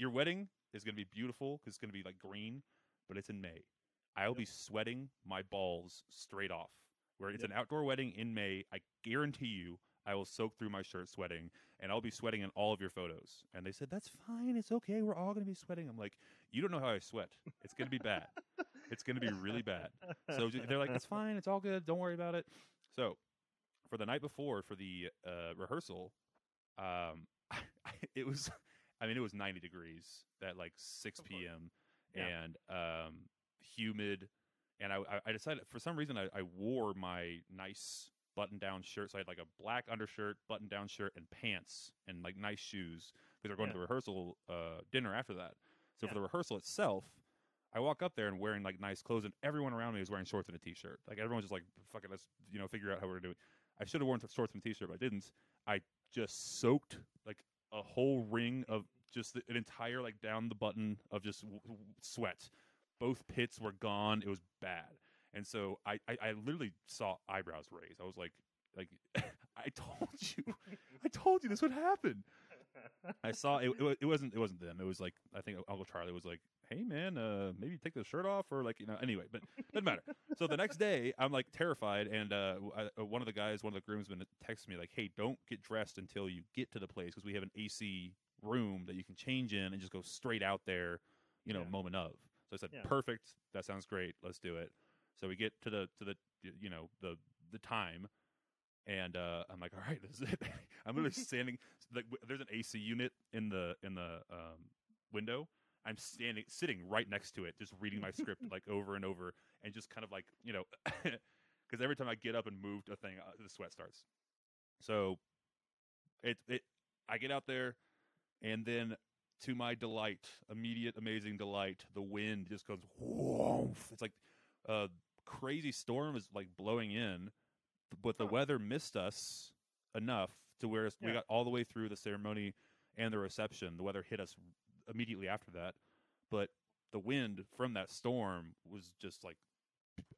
Your wedding is going to be beautiful because it's going to be like green, but it's in May. I'll be sweating my balls straight off. Where it's an outdoor wedding in May, I guarantee you I will soak through my shirt sweating, and I'll be sweating in all of your photos." And they said, "That's fine. It's okay. We're all going to be sweating." I'm like, "You don't know how I sweat. It's going to be bad. It's going to be really bad." So they're like, "It's fine. It's all good. Don't worry about it." So for the night before, for the rehearsal, it was... I mean, it was 90 degrees at like 6 p.m. and humid. And I decided for some reason I wore my nice button-down shirt. So I had like a black undershirt, button-down shirt, and pants, and like nice shoes, because we're going to the rehearsal dinner after that. So for the rehearsal itself, I walk up there and wearing like nice clothes, and everyone around me is wearing shorts and a t-shirt. Like everyone's just like, "Fucking, let's figure out how we're doing." I should have worn shorts and a t-shirt, but I didn't. I just soaked like a whole ring of just an entire like down the button of just sweat. Both pits were gone. It was bad. And so I literally saw eyebrows raised. I was like, I told you this would happen. I saw it wasn't them. It was like, I think Uncle Charlie was like, "Hey man, maybe take the shirt off," or like, anyway, but it doesn't matter. So the next day I'm like terrified. And one of the groomsmen texts me like, "Hey, don't get dressed until you get to the place, because we have an AC room that you can change in and just go straight out there, moment of." So I said, "Perfect. That sounds great. Let's do it." So we get to the time, and I'm like, "All right, this is it." I'm literally standing like there's an AC unit in the window. I'm sitting right next to it, just reading my script like over and over, and just kind of like because every time I get up and move to a thing, the sweat starts. So I get out there, and then, to my delight, immediate amazing delight, the wind just goes whoosh. It's like a crazy storm is like blowing in, but the weather missed us enough to where we got all the way through the ceremony and the reception. The weather hit us immediately after that, but the wind from that storm was just like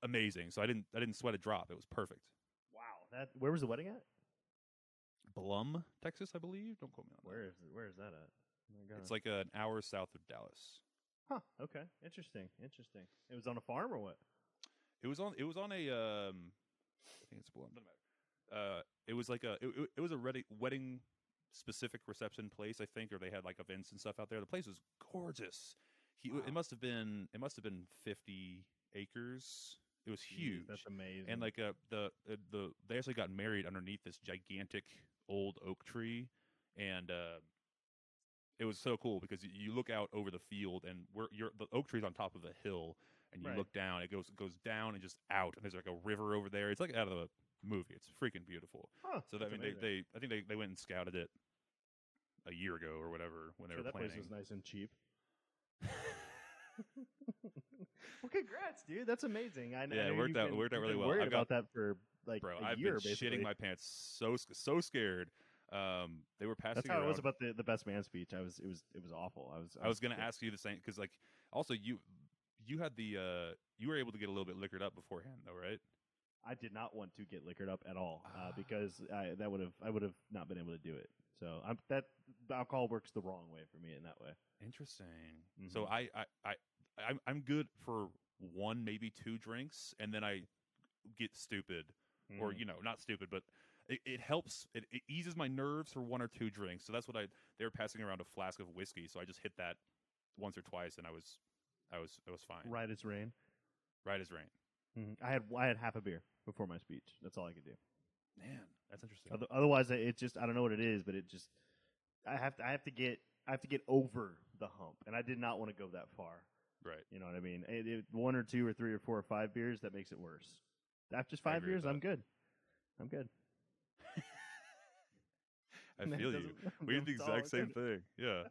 amazing. So I didn't sweat a drop. It was perfect. Wow. Where was the wedding at? Blum, Texas, I believe. Don't quote me on that. Where is that at? It's like an hour south of Dallas. Huh. Okay. Interesting. It was on a farm or what? It was on a. I think it's Blum. Doesn't matter. It was like a. It was a wedding specific reception place, I think, or they had like events and stuff out there. The place was gorgeous. Wow. It must have been 50 acres. It was huge. Jeez, that's amazing. And like they actually got married underneath this gigantic old oak tree, and. It was so cool because you look out over the field, and the oak tree's on top of a hill, and you look down. It goes down and just out, and there's like a river over there. It's like out of a movie. It's freaking beautiful. Huh, so that, I mean, I think they went and scouted it a year ago or whatever when they were planning. That place was nice and cheap. Well, congrats, dude. That's amazing. I know. Yeah, it worked out really well. I've got that for like bro. I've been shitting my pants, so scared. They were passing. That's how it was about the best man speech. It was awful. I was gonna ask you the same, because like also you had the you were able to get a little bit liquored up beforehand though, right? I did not want to get liquored up at all because I would have not been able to do it. So alcohol works the wrong way for me in that way. Interesting. Mm-hmm. So I'm good for one, maybe two drinks, and then I get stupid or not stupid, but. It helps. It eases my nerves for one or two drinks. So that's what they were passing around a flask of whiskey. So I just hit that once or twice, and I was fine. Right as rain. Mm-hmm. I had half a beer before my speech. That's all I could do. Man, that's interesting. Otherwise, it just I don't know what it is, but it just I have to get over the hump, and I did not want to go that far. Right. You know what I mean? One or two or three or four or five beers, that makes it worse. After just 5 beers, I'm good. I feel you. We did the exact same thing. Yeah.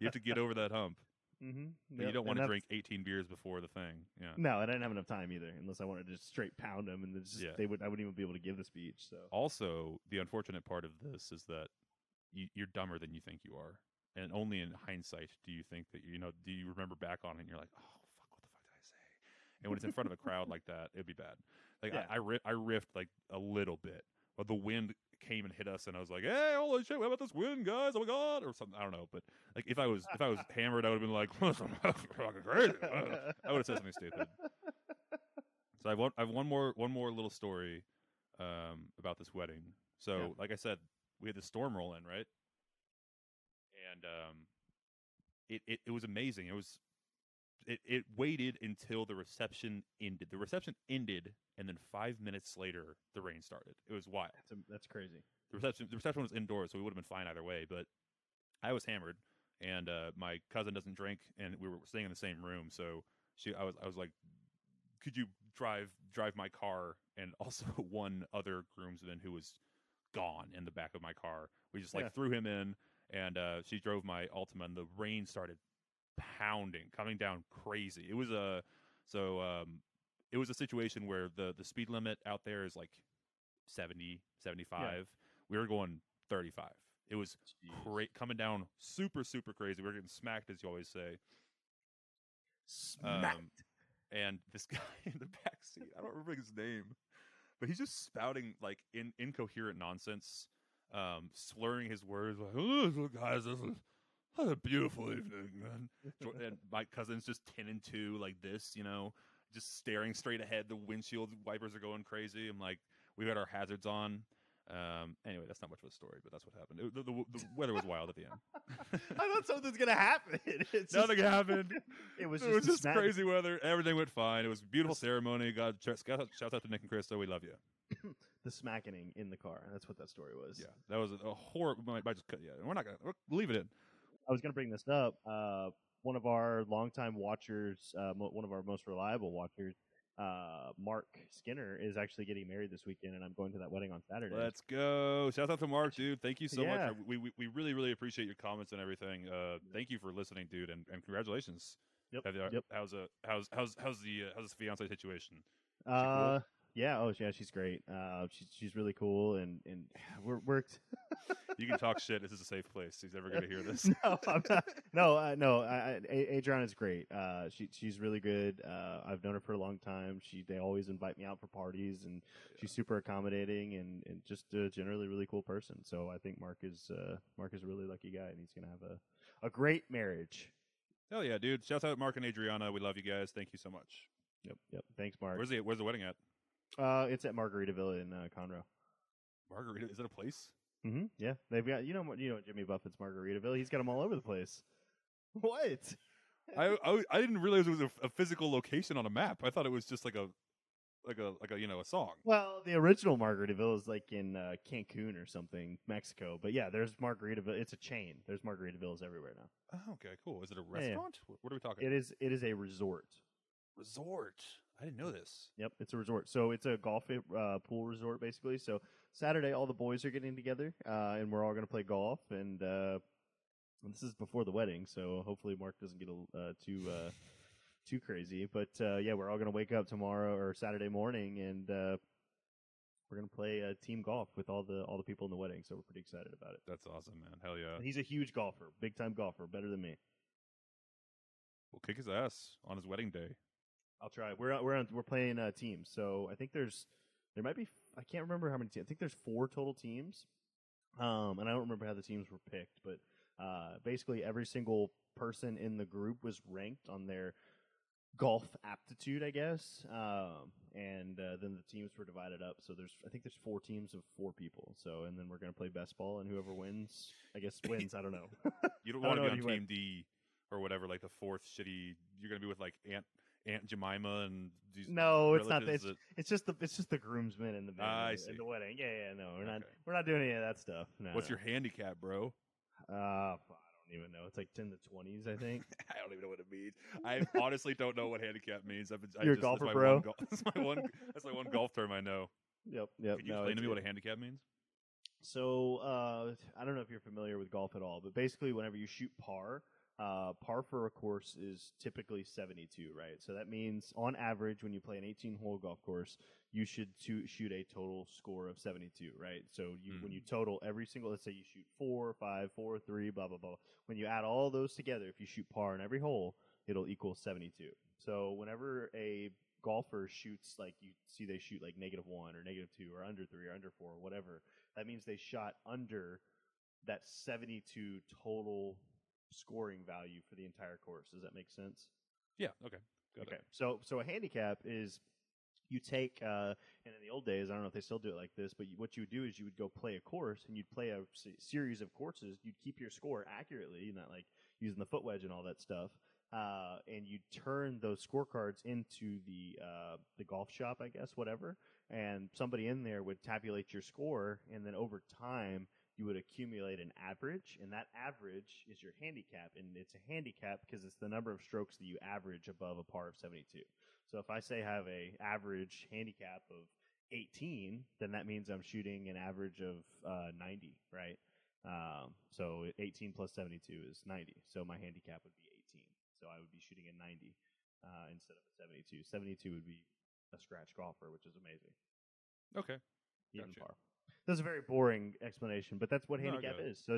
You have to get over that hump. Mm-hmm. Yep. You don't want to drink 18 beers before the thing. Yeah. No, and I didn't have enough time either, unless I wanted to just straight pound them, and I wouldn't even be able to give the speech. So. Also, the unfortunate part of this is that you're dumber than you think you are. And only in hindsight do you think that, do you remember back on it and you're like, oh, fuck, what the fuck did I say? And when it's in front of a crowd like that, it'd be bad. Like I riffed like a little bit. But the wind came and hit us, and I was like, "Hey, holy shit! What about this wind, guys? Oh my god!" or something. I don't know, but like if I was hammered, I would have been like, "That's fucking crazy." I would have said something stupid. So I have one more little story about this wedding. So like I said, we had the storm roll in, right? And it was amazing. It waited until the reception ended. The reception ended, and then 5 minutes later, the rain started. It was wild. That's crazy. The reception was indoors, so we would have been fine either way. But I was hammered, and my cousin doesn't drink, and we were staying in the same room. So I was like, "Could you drive my car, and also one other groomsman who was gone in the back of my car. We just threw him in, and she drove my Altima, and the rain started pounding, coming down crazy. It was a it was a situation where the speed limit out there is like 70, 75. Yeah. We were going 35. It was great, coming down super, super crazy. We were getting smacked, as you always say. Smacked. And this guy in the backseat, I don't remember his name, but he's just spouting like incoherent nonsense, slurring his words. Like, oh, guys, this is a beautiful evening, man. And my cousin's just 10 and 2, like this, you know, just staring straight ahead. The windshield wipers are going crazy. I'm like, we had our hazards on. Anyway, that's not much of a story, but that's what happened. The weather was wild at the end. I thought something's gonna happen. Nothing happened. It was just crazy weather. Everything went fine. It was a beautiful ceremony. God, shout out to Nick and Krista. We love you. The smackening in the car. That's what that story was. Yeah, that was a horrible. We're not gonna leave it in. I was gonna bring this up. One of our longtime watchers, one of our most reliable watchers, Mark Skinner, is actually getting married this weekend, and I'm going to that wedding on Saturday. Let's go. Shout out to Mark, dude. Thank you so much. We really, really appreciate your comments and everything. Thank you for listening, dude, and congratulations. Yep. How's the fiance situation? Cool? Yeah. Oh, yeah. She's great. She's really cool, and we're worked. You can talk shit. This is a safe place. He's never going to hear this. No, I'm not. No. Adriana's great. She's really good. I've known her for a long time. They always invite me out for parties, and she's super accommodating and just a generally really cool person. So I think Mark is a really lucky guy, and he's going to have a great marriage. Hell yeah, dude! Shout out Mark and Adriana. We love you guys. Thank you so much. Yep. Thanks, Mark. Where's the wedding at? It's at Margaritaville in Conroe. Margarita, is it a place? Mm-hmm. Yeah, they've got you know Jimmy Buffett's Margaritaville. He's got them all over the place. What? I didn't realize it was a physical location on a map. I thought it was just like a song. Well, the original Margaritaville is like in Cancun or something, Mexico. But yeah, there's Margaritaville. It's a chain. There's Margaritavilles everywhere now. Oh, okay, cool. Is it a restaurant? Yeah. What are we talking about? It is a resort. Resort. I didn't know this. Yep, it's a resort. So it's a golf pool resort, basically. So Saturday, all the boys are getting together, and we're all going to play golf. And this is before the wedding, so hopefully Mark doesn't get too crazy. But we're all going to wake up tomorrow or Saturday morning, and we're going to play team golf with all the people in the wedding. So we're pretty excited about it. That's awesome, man. Hell yeah. And he's a huge golfer, big time golfer, better than me. We'll kick his ass on his wedding day. I'll try. We're playing teams, so I think there might be I can't remember how many teams. I think there's 4 total teams, and I don't remember how the teams were picked, but basically every single person in the group was ranked on their golf aptitude, I guess, and then the teams were divided up. So I think there's 4 teams of 4 people. So and then we're gonna play best ball, and whoever wins, I guess wins. I don't know. You don't want to be on team D or whatever, like the 4th shitty. You're gonna be with like Aunt Jemima and these relatives. It's not. It's just the groomsmen in the wedding. Yeah. No, we're not doing any of that stuff. No, what's your handicap, bro? I don't even know. It's like 10 to 20s, I think. I don't even know what it means. I honestly don't know what handicap means. You're a golfer, bro. That's my one golf term I know. Yep. Can you explain to me what a handicap means? So I don't know if you're familiar with golf at all, but basically, whenever you shoot par. Par for a course is typically 72, right? So that means, on average, when you play an 18-hole golf course, you should shoot a total score of 72, right? So when you total every single, let's say you shoot 4, 5, 4, 3, blah, blah, blah. When you add all those together, if you shoot par in every hole, it'll equal 72. So whenever a golfer shoots, like you see they shoot like -1 or -2 or under 3 or under 4 or whatever, that means they shot under that 72 total scoring value for the entire course. Does that make sense? Yeah. Okay. Got it. So a handicap is you take, and in the old days, I don't know if they still do it like this, but what you would do is you would go play a course, and you'd play a series of courses. You'd keep your score accurately, not like using the foot wedge and all that stuff. And you turn those scorecards into the golf shop, I guess, whatever. And somebody in there would tabulate your score, and then over time, you would accumulate an average, and that average is your handicap, and it's a handicap because it's the number of strokes that you average above a par of 72. So if I say I have an average handicap of 18, then that means I'm shooting an average of 90, right? So 18 plus 72 is 90, so my handicap would be 18. So I would be shooting a 90 instead of a 72. 72 would be a scratch golfer, which is amazing. Okay. Even gotcha. Par. That's a very boring explanation, but that's what handicap is. So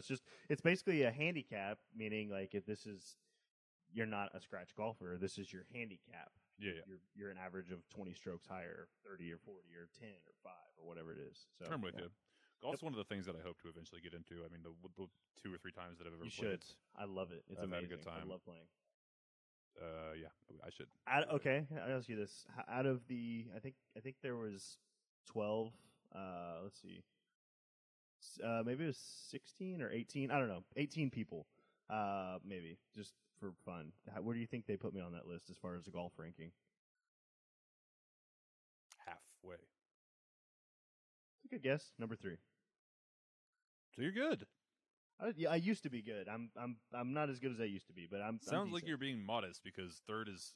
it's basically a handicap, meaning like if this is, you're not a scratch golfer, this is your handicap. Yeah. You're an average of 20 strokes higher, 30 or 40 or 10 or 5 or whatever it is. So I'm with you. Golf's one of the things that I hope to eventually get into. I mean, the two or three times that I've ever played. You should. I love it. It's amazing. I've had a good time. I love playing. Yeah, I should. Okay, I'll ask you this. Out of the, I think there was 12. Let's see. Maybe it was 16 or 18. I don't know. 18 people. Maybe just for fun. Where do you think they put me on that list as far as the golf ranking? Halfway. That's a good guess. Number 3. So you're good. I used to be good. I'm not as good as I used to be, but I'm. Sounds like you're being modest because 3rd is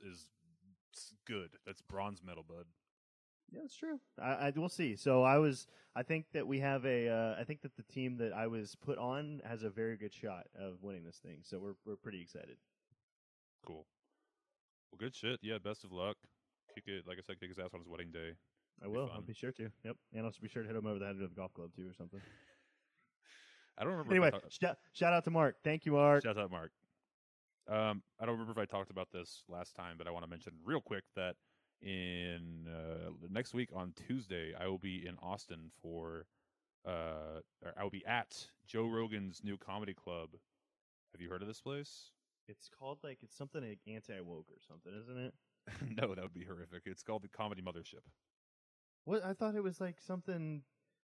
good. That's bronze medal, bud. Yeah, that's true. I we'll see. So I think that we have a. I think that the team that I was put on has a very good shot of winning this thing. So we're pretty excited. Cool. Well, good shit. Yeah, best of luck. Kick it. Like I said, kick his ass on his wedding day. I will. I'll be sure to. Yep. And I'll be sure to hit him over the head with a golf club too, or something. I don't remember. Anyway, shout out to Mark. Thank you, Mark. Shout out, Mark. I don't remember if I talked about this last time, but I want to mention real quick that in next week on Tuesday, I will be in Austin for, or I will be at Joe Rogan's new comedy club. Have you heard of this place? It's called it's something like anti-woke or something, isn't it? No, that would be horrific. It's called the Comedy Mothership. What? I thought it was like something.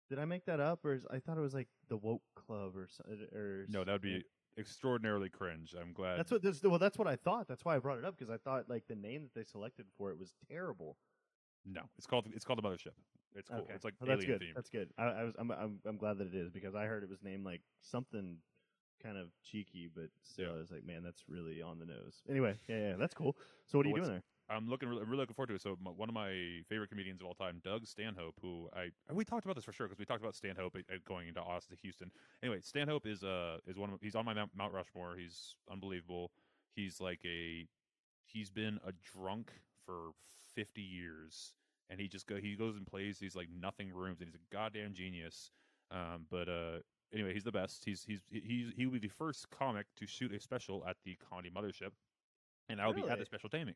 Did I make that up, or I thought it was like the woke club or no? That would be extraordinarily cringe. I'm glad. That's what that's what I thought. That's why I brought it up because I thought the name that they selected for it was terrible. No, it's called the Mothership. It's cool. Okay. It's like alien themed. That's good. I'm glad that it is because I heard it was named like something kind of cheeky, but still I was like, man, that's really on the nose. Anyway, yeah, that's cool. So what are you doing there? I'm really looking forward to it. So one of my favorite comedians of all time, Doug Stanhope, who we talked about this for sure because we talked about Stanhope going into Austin, Houston. Anyway, Stanhope is one of he's on my Mount Rushmore. He's unbelievable. He's he's been a drunk for 50 years, and he goes and plays these nothing rooms, and he's a goddamn genius. Anyway, he's the best. He will be the first comic to shoot a special at the Comedy Mothership. And I'll be at the special taping.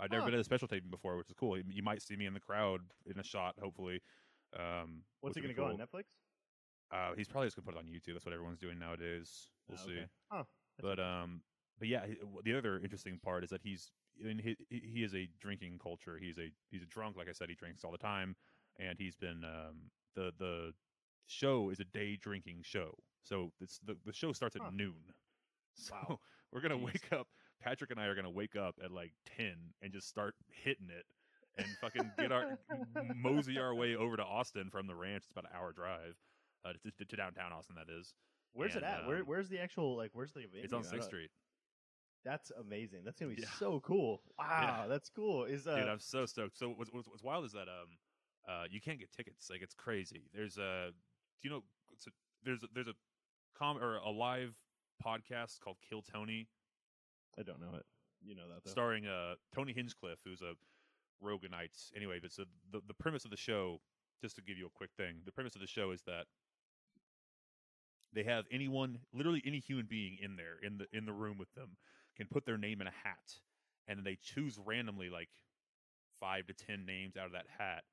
I've never been at a special taping before, which is cool. You might see me in the crowd in a shot, hopefully. What's it going to go on, Netflix? He's probably just going to put it on YouTube. That's what everyone's doing nowadays. We'll see. Oh, but yeah, the other interesting part is that he is a drinking culture. He's a drunk. Like I said, he drinks all the time, and he's been the show is a day drinking show. So it's the show starts at noon. So we're going to wake up. Patrick and I are going to wake up at 10 and just start hitting it and fucking get our mosey our way over to Austin from the ranch. It's about an hour drive to downtown Austin. That is. Where's it at? Where's the actual, where's the venue? It's on 6th Street. That's amazing. That's going to be so cool. Wow. Yeah. That's cool. Dude, I'm so stoked. So what's wild is that, you can't get tickets. It's crazy. There's a live podcast called Kill Tony. I don't know it. You know that, though. Starring Tony Hinchcliffe, who's a Roganite. Anyway, but so the premise of the show, just to give you a quick thing, the premise of the show is that they have anyone, literally any human being in there, in the room with them, can put their name in a hat, and then they choose randomly 5 to 10 names out of that hat,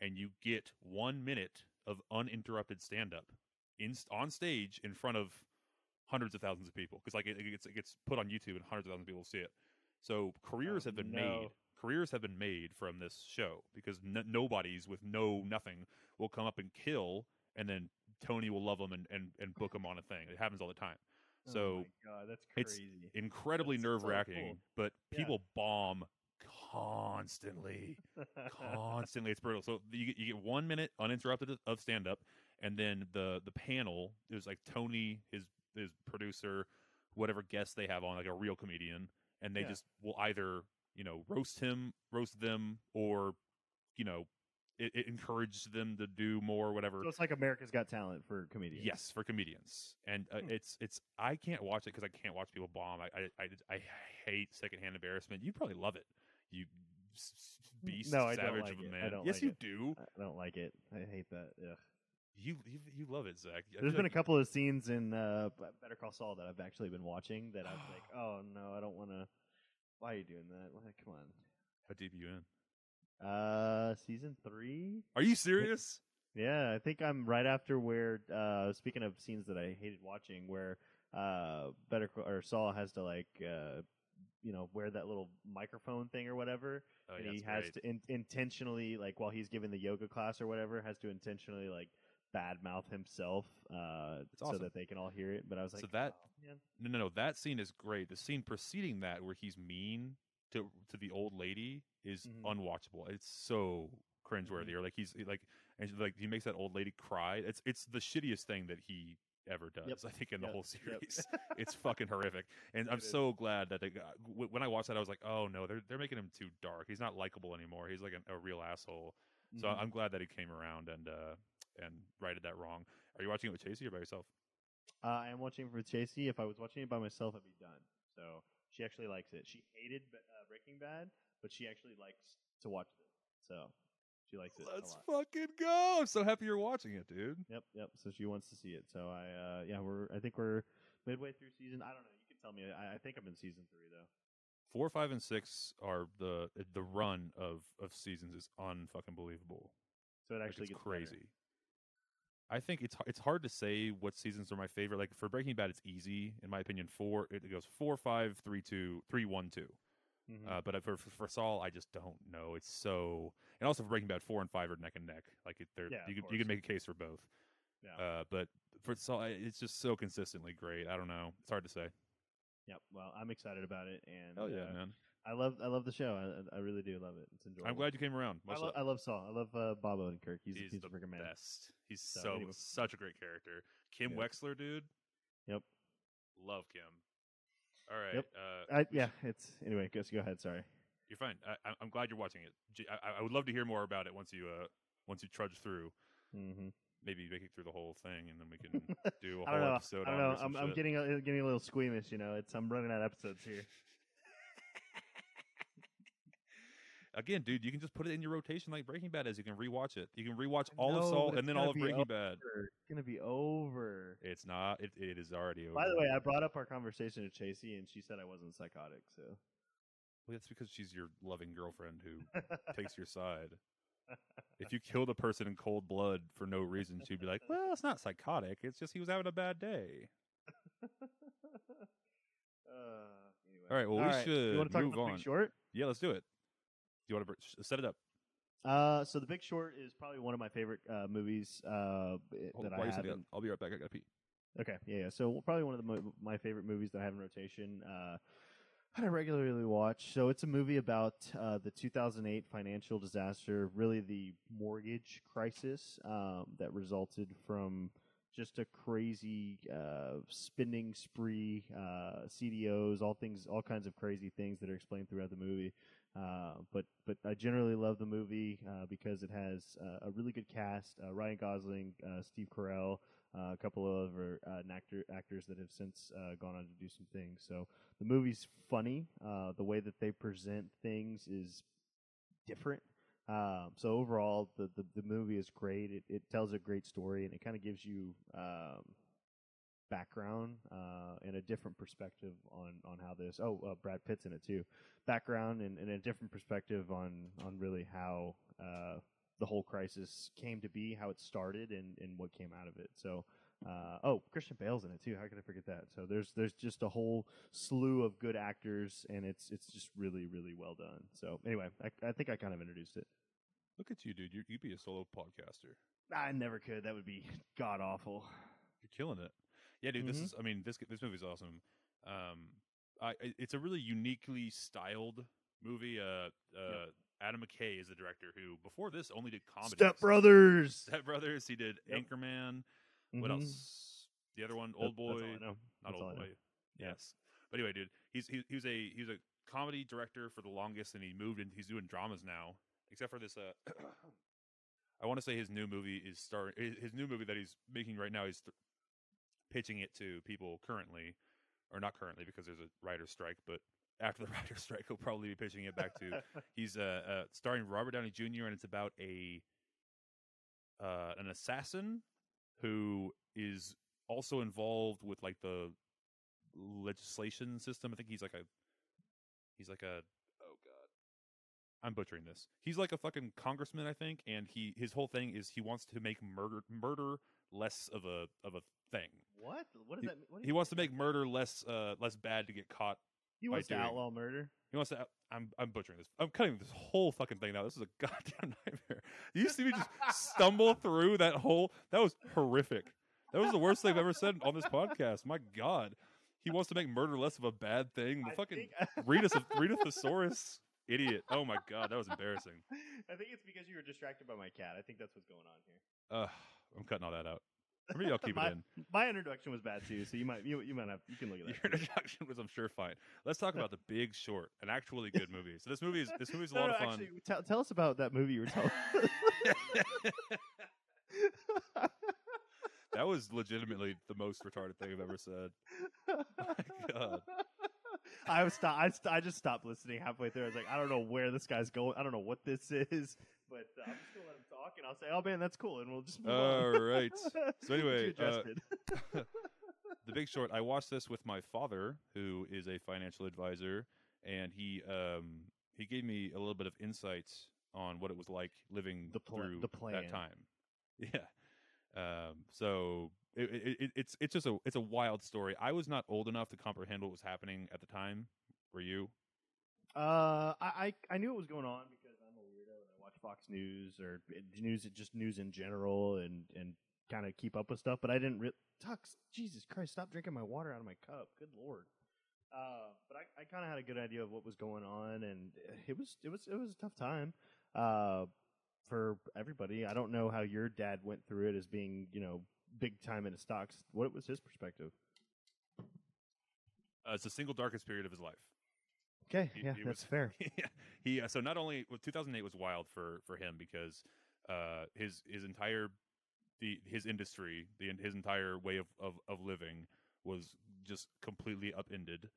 and you get 1 minute of uninterrupted stand-up on stage in front of hundreds of thousands of people, because it gets put on YouTube and hundreds of thousands of people see it. So Careers have been made from this show because nobodies with nothing will come up and kill, and then Tony will love them and book them on a thing. It happens all the time. So my God, that's crazy. It's incredibly nerve wracking, so cool. But people bomb constantly. It's brutal. So you get 1 minute uninterrupted of stand up. And then the panel, it was like Tony, his producer, whatever guest they have on, like a real comedian, and they just will either, you know, roast him, roast them, or, you know, it encouraged them to do more, whatever. So it's like America's Got Talent for comedians. Yes, for comedians. And it's I can't watch it because I can't watch people bomb. I hate secondhand embarrassment. You probably love it. You beast, no, savage like of a man. Yes, like you do. I don't like it. I hate that. Ugh. You love it, Zach. There's been a couple of scenes in Better Call Saul that I've actually been watching that I'm like, oh no, I don't want to. Why are you doing that? Like, come on. How deep are you in? Season 3. Are you serious? Yeah, I think I'm right after where. Speaking of scenes that I hated watching, where Saul has to like, you know, wear that little microphone thing or whatever, and he has to intentionally, like, while he's giving the yoga class or whatever, has to intentionally like badmouth himself, so that they can all hear it. But I was like, so that no, that scene is great. The scene preceding that, where he's mean to the old lady, is unwatchable. It's so cringeworthy. Or like he makes that old lady cry. It's the shittiest thing that he ever does. I think in the whole series, it's fucking horrific. And I'm so glad that when I watched that, I was like, oh no, they're making him too dark. He's not likable anymore. He's like a real asshole. So I'm glad that he came around and righted that wrong. Are you watching it with Chasey or by yourself? I am watching it with Chasey. If I was watching it by myself, I'd be done. So she actually likes it. She hated Breaking Bad, but she actually likes to watch it. So she likes it. Let's fucking go! I'm so happy you're watching it, dude. Yep. So she wants to see it. So I, I think we're midway through season. I don't know. You can tell me. I think I'm in season 3 though. 4, 5, and 6 are the run of seasons is unfucking believable. So it actually gets crazy. Better. I think it's hard to say what seasons are my favorite. Like for Breaking Bad, it's easy in my opinion. 4 it goes 4, 5, 3, 2, 3, 1, 2. But for Saul, I just don't know. It's so, and also for Breaking Bad, 4 and 5 are neck and neck. Like you can make a case for both. Yeah. But for Saul, it's just so consistently great. I don't know. It's hard to say. Yep. Well, I'm excited about it, and hell yeah, man. I love the show. I really do love it. It's enjoyable. I'm glad you came around. I love Saul. I love Bob Odenkirk. He's the freaking man. Best. He's such a great character. Kim Wexler, dude. Yep. Love Kim. All right. Yep. Anyway. Go ahead. Sorry. You're fine. I'm glad you're watching it. I would love to hear more about it once you trudge through. Mm-hmm. Maybe make it through the whole thing, and then we can do a whole episode. I don't know. I'm getting a little squeamish. You know, I'm running out of episodes here. Again, dude, you can just put it in your rotation like Breaking Bad is. You can rewatch it. You can rewatch all of Saul and then all of Breaking Bad. It's going to be over. It's not. It is already over. By the way, I brought up our conversation to Chasey, and she said I wasn't psychotic. So, well, that's because she's your loving girlfriend who takes your side. If you killed a person in cold blood for no reason, she'd be like, well, it's not psychotic. It's just he was having a bad day. Anyway. All right, well, should you want to talk move about The Big Short? Yeah, let's do it. Do you want to set it up? So The Big Short is probably one of my favorite movies that I have. I'll be right back. I got to pee. Okay. Yeah. So probably one of my favorite movies that I have in rotation that I regularly watch. So it's a movie about the 2008 financial disaster, really the mortgage crisis that resulted from just a crazy spending spree, CDOs, all kinds of crazy things that are explained throughout the movie. But I generally love the movie because it has a really good cast: Ryan Gosling, Steve Carell, a couple of other actors that have since gone on to do some things. So the movie's funny. The way that they present things is different. So overall, the movie is great. It tells a great story, and it kind of gives you background and a different perspective on how this. Brad Pitt's in it too. Background and a different perspective on really how the whole crisis came to be, how it started, and what came out of it. So, Christian Bale's in it too. How could I forget that? So there's just a whole slew of good actors, and it's just really, really well done. So anyway, I think I kind of introduced it. Look at you, dude. You'd be a solo podcaster. I never could. That would be god awful. You're killing it. Yeah, dude, this is. I mean, this movie's awesome. It's a really uniquely styled movie. Adam McKay is the director, who before this only did comedy. Step Brothers. He did Anchorman. Mm-hmm. What else? The other one, Old Boy. Not Old Boy. Yes. But anyway, dude, he was a comedy director for the longest, and he moved and he's doing dramas now. Except for this, I want to say his new movie is starring. His new movie that he's making right now, he's pitching it to people currently, or not currently because there's a writer's strike, but after the writer's strike, he'll probably be pitching it back to. He's starring Robert Downey Jr., and it's about an assassin who is also involved with like the legislation system. I think he's like a oh god, I'm butchering this. He's like a fucking congressman, I think, and his whole thing is he wants to make murder less of a thing. What does that mean? He wants to make murder less bad to get caught. He wants to outlaw murder. He wants to. I'm butchering this. I'm cutting this whole fucking thing out. This is a goddamn nightmare. You see me just stumble through that whole. That was horrific. That was the worst thing I've ever said on this podcast. My God, he wants to make murder less of a bad thing. Read a thesaurus, idiot. Oh my God, that was embarrassing. I think it's because you were distracted by my cat. I think that's what's going on here. I'm cutting all that out. Or maybe I'll keep it in. My introduction was bad too, so you can look at that. Your introduction was, I'm sure, fine. Let's talk about The Big Short, an actually good movie. So this movie's a lot of fun. Actually, tell us about that movie you were telling. That was legitimately the most retarded thing I've ever said. My God. I just stopped listening halfway through. I was like, I don't know where this guy's going. I don't know what this is. But I'm just going to let him talk, and I'll say, oh, man, that's cool, and we'll just move on. All right. So anyway, The Big Short, I watched this with my father, who is a financial advisor, and he gave me a little bit of insights on what it was like living through that time. Yeah. So it's just it's a wild story. I was not old enough to comprehend what was happening at the time. Were you? I knew what was going on because Fox News or news in general and kind of keep up with stuff, but I didn't really... Tux, Jesus Christ, stop drinking my water out of my cup. Good Lord. But I kind of had a good idea of what was going on, and it was a tough time for everybody. I don't know how your dad went through it as being, big time into stocks. What was his perspective? It's the single darkest period of his life. Okay, that's fair. So not only 2008 was wild for him because his industry, his entire way of living was just completely upended,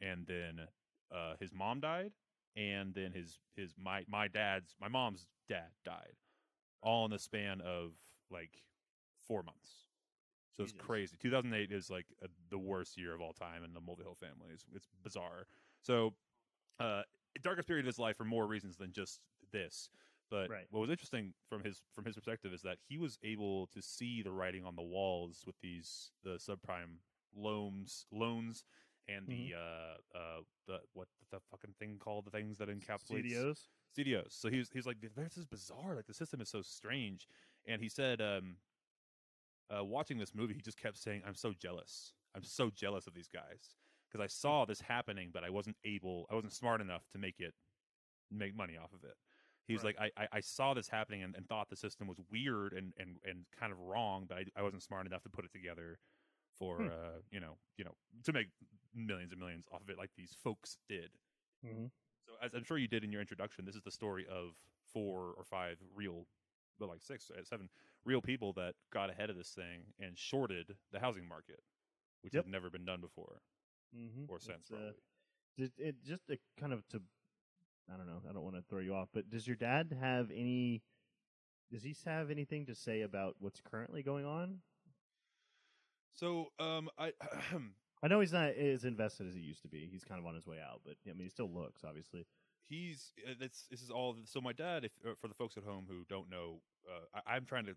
and then his mom died, and then my mom's dad died, all in the span of like 4 months. So it's crazy. 2008 is like the worst year of all time in the Mulvihill family. It's bizarre. So. Darkest period of his life for more reasons than just this. But What was interesting from his perspective is that he was able to see the writing on the walls with the subprime loans and the things that encapsulates CDOs. So he's like, this is bizarre. Like the system is so strange. And he said, watching this movie, he just kept saying, "I'm so jealous. I'm so jealous of these guys." Because I saw this happening, but I wasn't smart enough to make money off of it. He was like, I saw this happening and thought the system was weird and kind of wrong, but I wasn't smart enough to put it together for to make millions and millions off of it like these folks did. Mm-hmm. So as I'm sure you did in your introduction, this is the story of 4 or 5 real, but like 6 or 7 real people that got ahead of this thing and shorted the housing market, which had never been done before. Mm-hmm. Or sense, probably. I don't know. I don't want to throw you off, but does your dad have any? Does he have anything to say about what's currently going on? So, I know he's not as invested as he used to be. He's kind of on his way out, but I mean, he still looks obviously. He's this is all. So my dad, for the folks at home who don't know, I'm trying to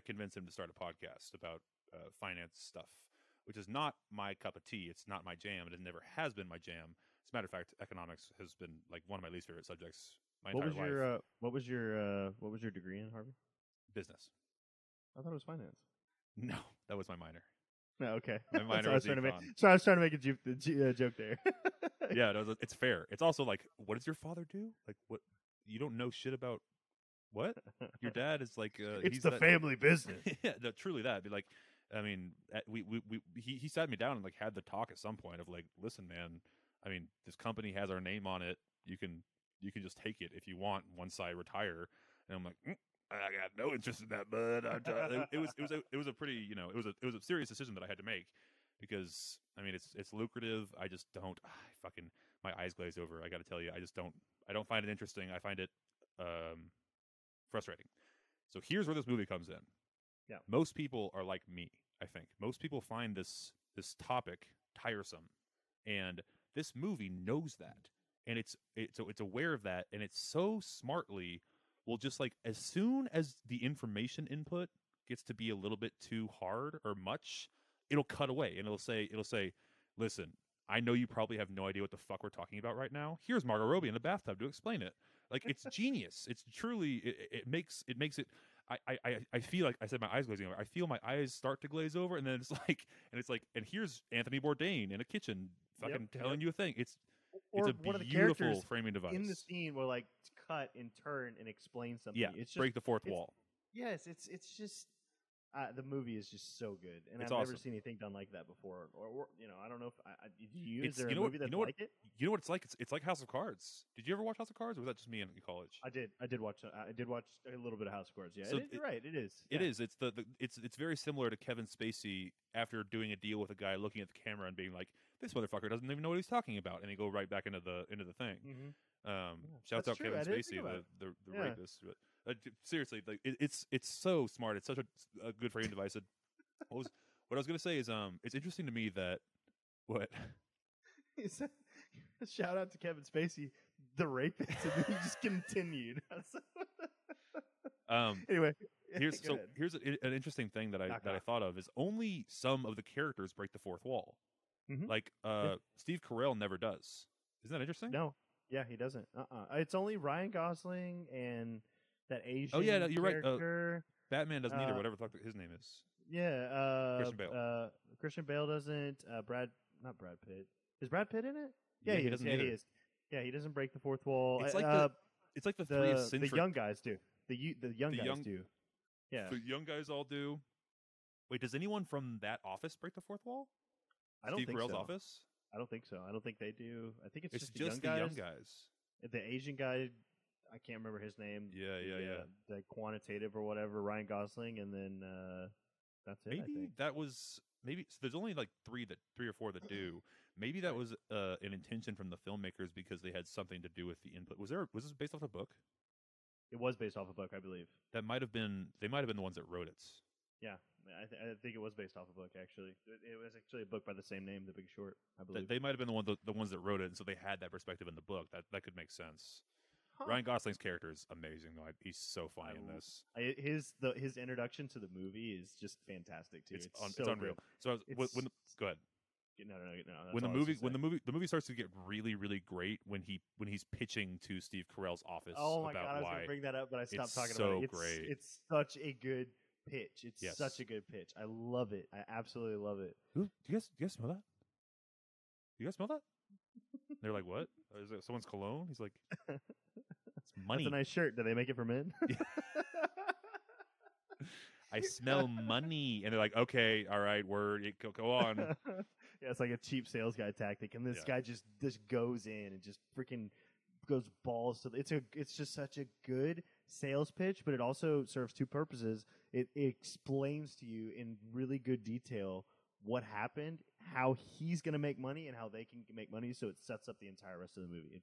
convince him to start a podcast about finance stuff, which is not my cup of tea. It's not my jam. It never has been my jam. As a matter of fact, economics has been like one of my least favorite subjects my entire life. What was your degree in, Harvey? Business. I thought it was finance. No, that was my minor. No, okay. My minor was econ. So I was trying to make a joke there. Yeah, no, it's fair. It's also like, what does your father do? Like, what? You don't know shit about what? Your dad is like... it's he's the family business. Yeah, no, truly that. Be like, I mean, he sat me down and like had the talk at some point of like, listen, man, I mean, this company has our name on it. You can just take it if you want once I retire. And I'm like... I got no interest in that, bud. It was a pretty, you know, it was a serious decision that I had to make because I mean it's lucrative. I just don't fucking my eyes glaze over. I got to tell you, I don't find it interesting. I find it frustrating. So here's where this movie comes in. Yeah, most people are like me. I think most people find this topic tiresome, and this movie knows that, and it's aware of that, and it's so smartly. Well, just like as soon as the information input gets to be a little bit too hard or much, it'll cut away and it'll say, listen, I know you probably have no idea what the fuck we're talking about right now. Here's Margot Robbie in the bathtub to explain it. Like it's genius. It's truly it makes it. I feel like I said my eyes glazing over. I feel my eyes start to glaze over, and then it's like and here's Anthony Bourdain in a kitchen fucking telling you a thing. It's a beautiful framing device. In the scene where like cut and turn and explain something. Yeah, it's just, break the fourth wall. Yes, it's just the movie is just so good, and I've never seen anything done like that before. Or you know, I don't know if is there a movie that's like it? You know what it's like? It's like House of Cards. Did you ever watch House of Cards? Or was that just me in college? I did watch a little bit of House of Cards. Yeah, so you're right. It is. Yeah. It is. It's it's very similar to Kevin Spacey after doing a deal with a guy, looking at the camera and being like, "This motherfucker doesn't even know what he's talking about," and he go right back into the thing. Mm-hmm. Shouts out Kevin Spacey, the rapist. But, seriously, like it's so smart. It's such a good framing device. What I was gonna say is, it's interesting to me that what shout out to Kevin Spacey, the rapist, and he just continued. Anyway, here's an interesting thing that I thought of is only some of the characters break the fourth wall. Mm-hmm. Like Steve Carell never does. Isn't that interesting? No. Yeah, he doesn't. It's only Ryan Gosling and that Asian. Oh yeah, no, you're character. Right. Batman doesn't either. Whatever the fuck his name is. Yeah. Christian Bale. Christian Bale doesn't. Not Brad Pitt. Is Brad Pitt in it? Yeah, he doesn't. Yeah, he is. Yeah, he doesn't break the fourth wall. It's like the three eccentric. The young guys do. The young guys do. Yeah. The young guys all do. Wait, does anyone from that office break the fourth wall? I don't think so. Steve Carell's office. I don't think so. I don't think they do. I think it's just the young guys. The Asian guy, I can't remember his name. Yeah. The quantitative or whatever, Ryan Gosling, and then that's it. So there's only like three or four that do. Maybe that was an intention from the filmmakers because they had something to do with the input. Was this based off a book? It was based off a book, I believe. They might have been the ones that wrote it. Yeah. I think it was based off a book, actually. It was actually a book by the same name, The Big Short, I believe. They might have been the ones that wrote it, and so they had that perspective in the book. That could make sense. Huh. Ryan Gosling's character is amazing, though. He's so funny in this. His introduction to the movie is just fantastic, too. It's unreal. Good. So go ahead. No. When the movie starts to get really, really great when he's pitching to Steve Carell's office. Oh my god, I was going to bring that up, but I stopped talking about it. It's so great. It's such a good pitch. Such a good pitch. I love it. I absolutely love it. Do you guys smell that? Do you guys smell that? They're like, what? Is it someone's cologne? He's like, it's money. That's a nice shirt. Did they make it for men? I smell money. And they're like, okay, all right, word. Go on. Yeah, it's like a cheap sales guy tactic. And this guy just goes in and just freaking goes balls to it's just such a good sales pitch, but it also serves two purposes. It explains to you in really good detail what happened, how he's going to make money, and how they can make money. So it sets up the entire rest of the movie.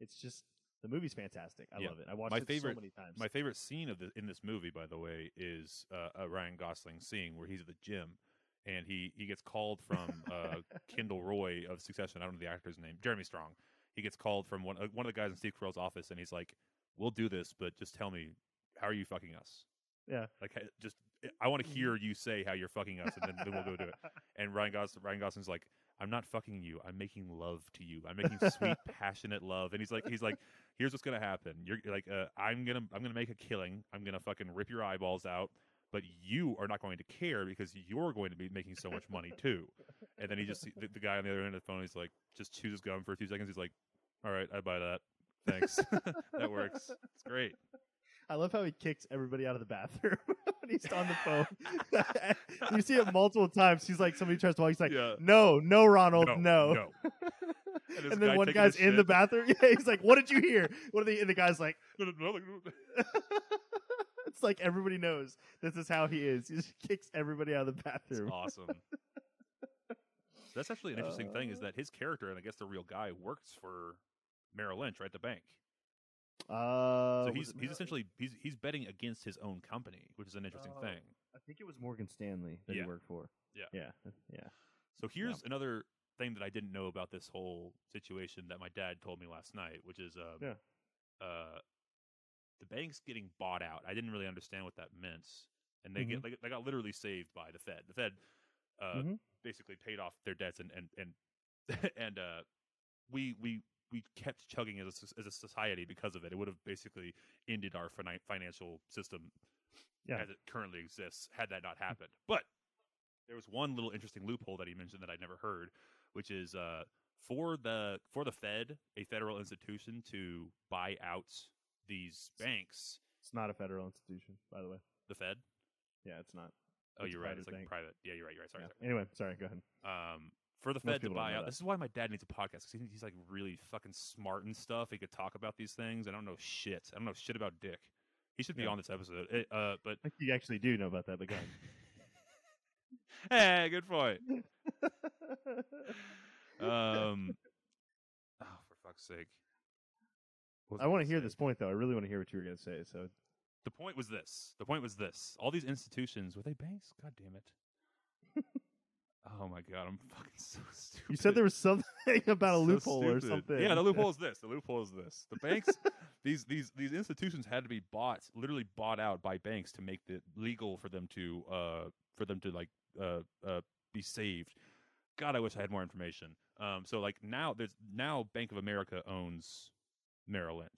It's just the movie's fantastic. I love it. I watched so many times. My favorite scene in this movie, by the way, is a Ryan Gosling scene where he's at the gym and he gets called from Kendall Roy of Succession. I don't know the actor's name, Jeremy Strong. He gets called from one of the guys in Steve Carell's office, and he's like, "We'll do this, but just tell me, how are you fucking us?" Yeah, like just I want to hear you say how you're fucking us, and then we'll go do it. And Ryan Gosling's like, "I'm not fucking you. I'm making love to you. I'm making sweet, passionate love." And he's like, "Here's what's gonna happen. You're like, I'm gonna make a killing. I'm gonna fucking rip your eyeballs out. but you are not going to care because you're going to be making so much money too. And then he just, the guy on the other end of the phone, he's like, just chews his gum for a few seconds. He's like, all right, I buy that. Thanks. That works. It's great. I love how he kicks everybody out of the bathroom when he's on the phone. You see it multiple times. He's like, somebody tries to walk. He's like, yeah. no, Ronald, no. And then one guy's in the bathroom. Yeah, he's like, what did you hear? And the guy's like, it's like everybody knows this is how he is. He just kicks everybody out of the bathroom. That's awesome. That's actually an interesting thing is that his character, and I guess the real guy, works for Merrill Lynch, right? The bank. So he's essentially betting against his own company, which is an interesting thing. I think it was Morgan Stanley that he worked for. Yeah. So here's another thing that I didn't know about this whole situation that my dad told me last night, which is the bank's getting bought out. I didn't really understand what that meant, and they they got literally saved by the Fed. The Fed basically paid off their debts, and we kept chugging as a society because of it. It would have basically ended our financial system as it currently exists had that not happened. But there was one little interesting loophole that he mentioned that I'd never heard, which is for the Fed, a federal institution, to buy out these banks. It's not a federal institution, by the way. The Fed? Yeah, it's not. Oh, you're right. It's like bank. Private. Yeah, you're right. You're right. Sorry. Anyway, sorry. Go ahead. For the Fed to buy out. This is why my dad needs a podcast. Because he's like really fucking smart and stuff. He could talk about these things. I don't know shit. I don't know shit about dick. He should be on this episode. But I think you actually do know about that. But go ahead. Hey, good point. Oh, for fuck's sake! I want to hear this point though. I really want to hear what you were going to say. So the point was this. All these institutions, were they banks? God damn it. Oh my god, I'm fucking so stupid. You said there was something about a loophole or something. Yeah, the loophole is this. The banks, these institutions had to be literally bought out by banks to make it legal for them to be saved. God, I wish I had more information. So like now Bank of America owns Merrill Lynch.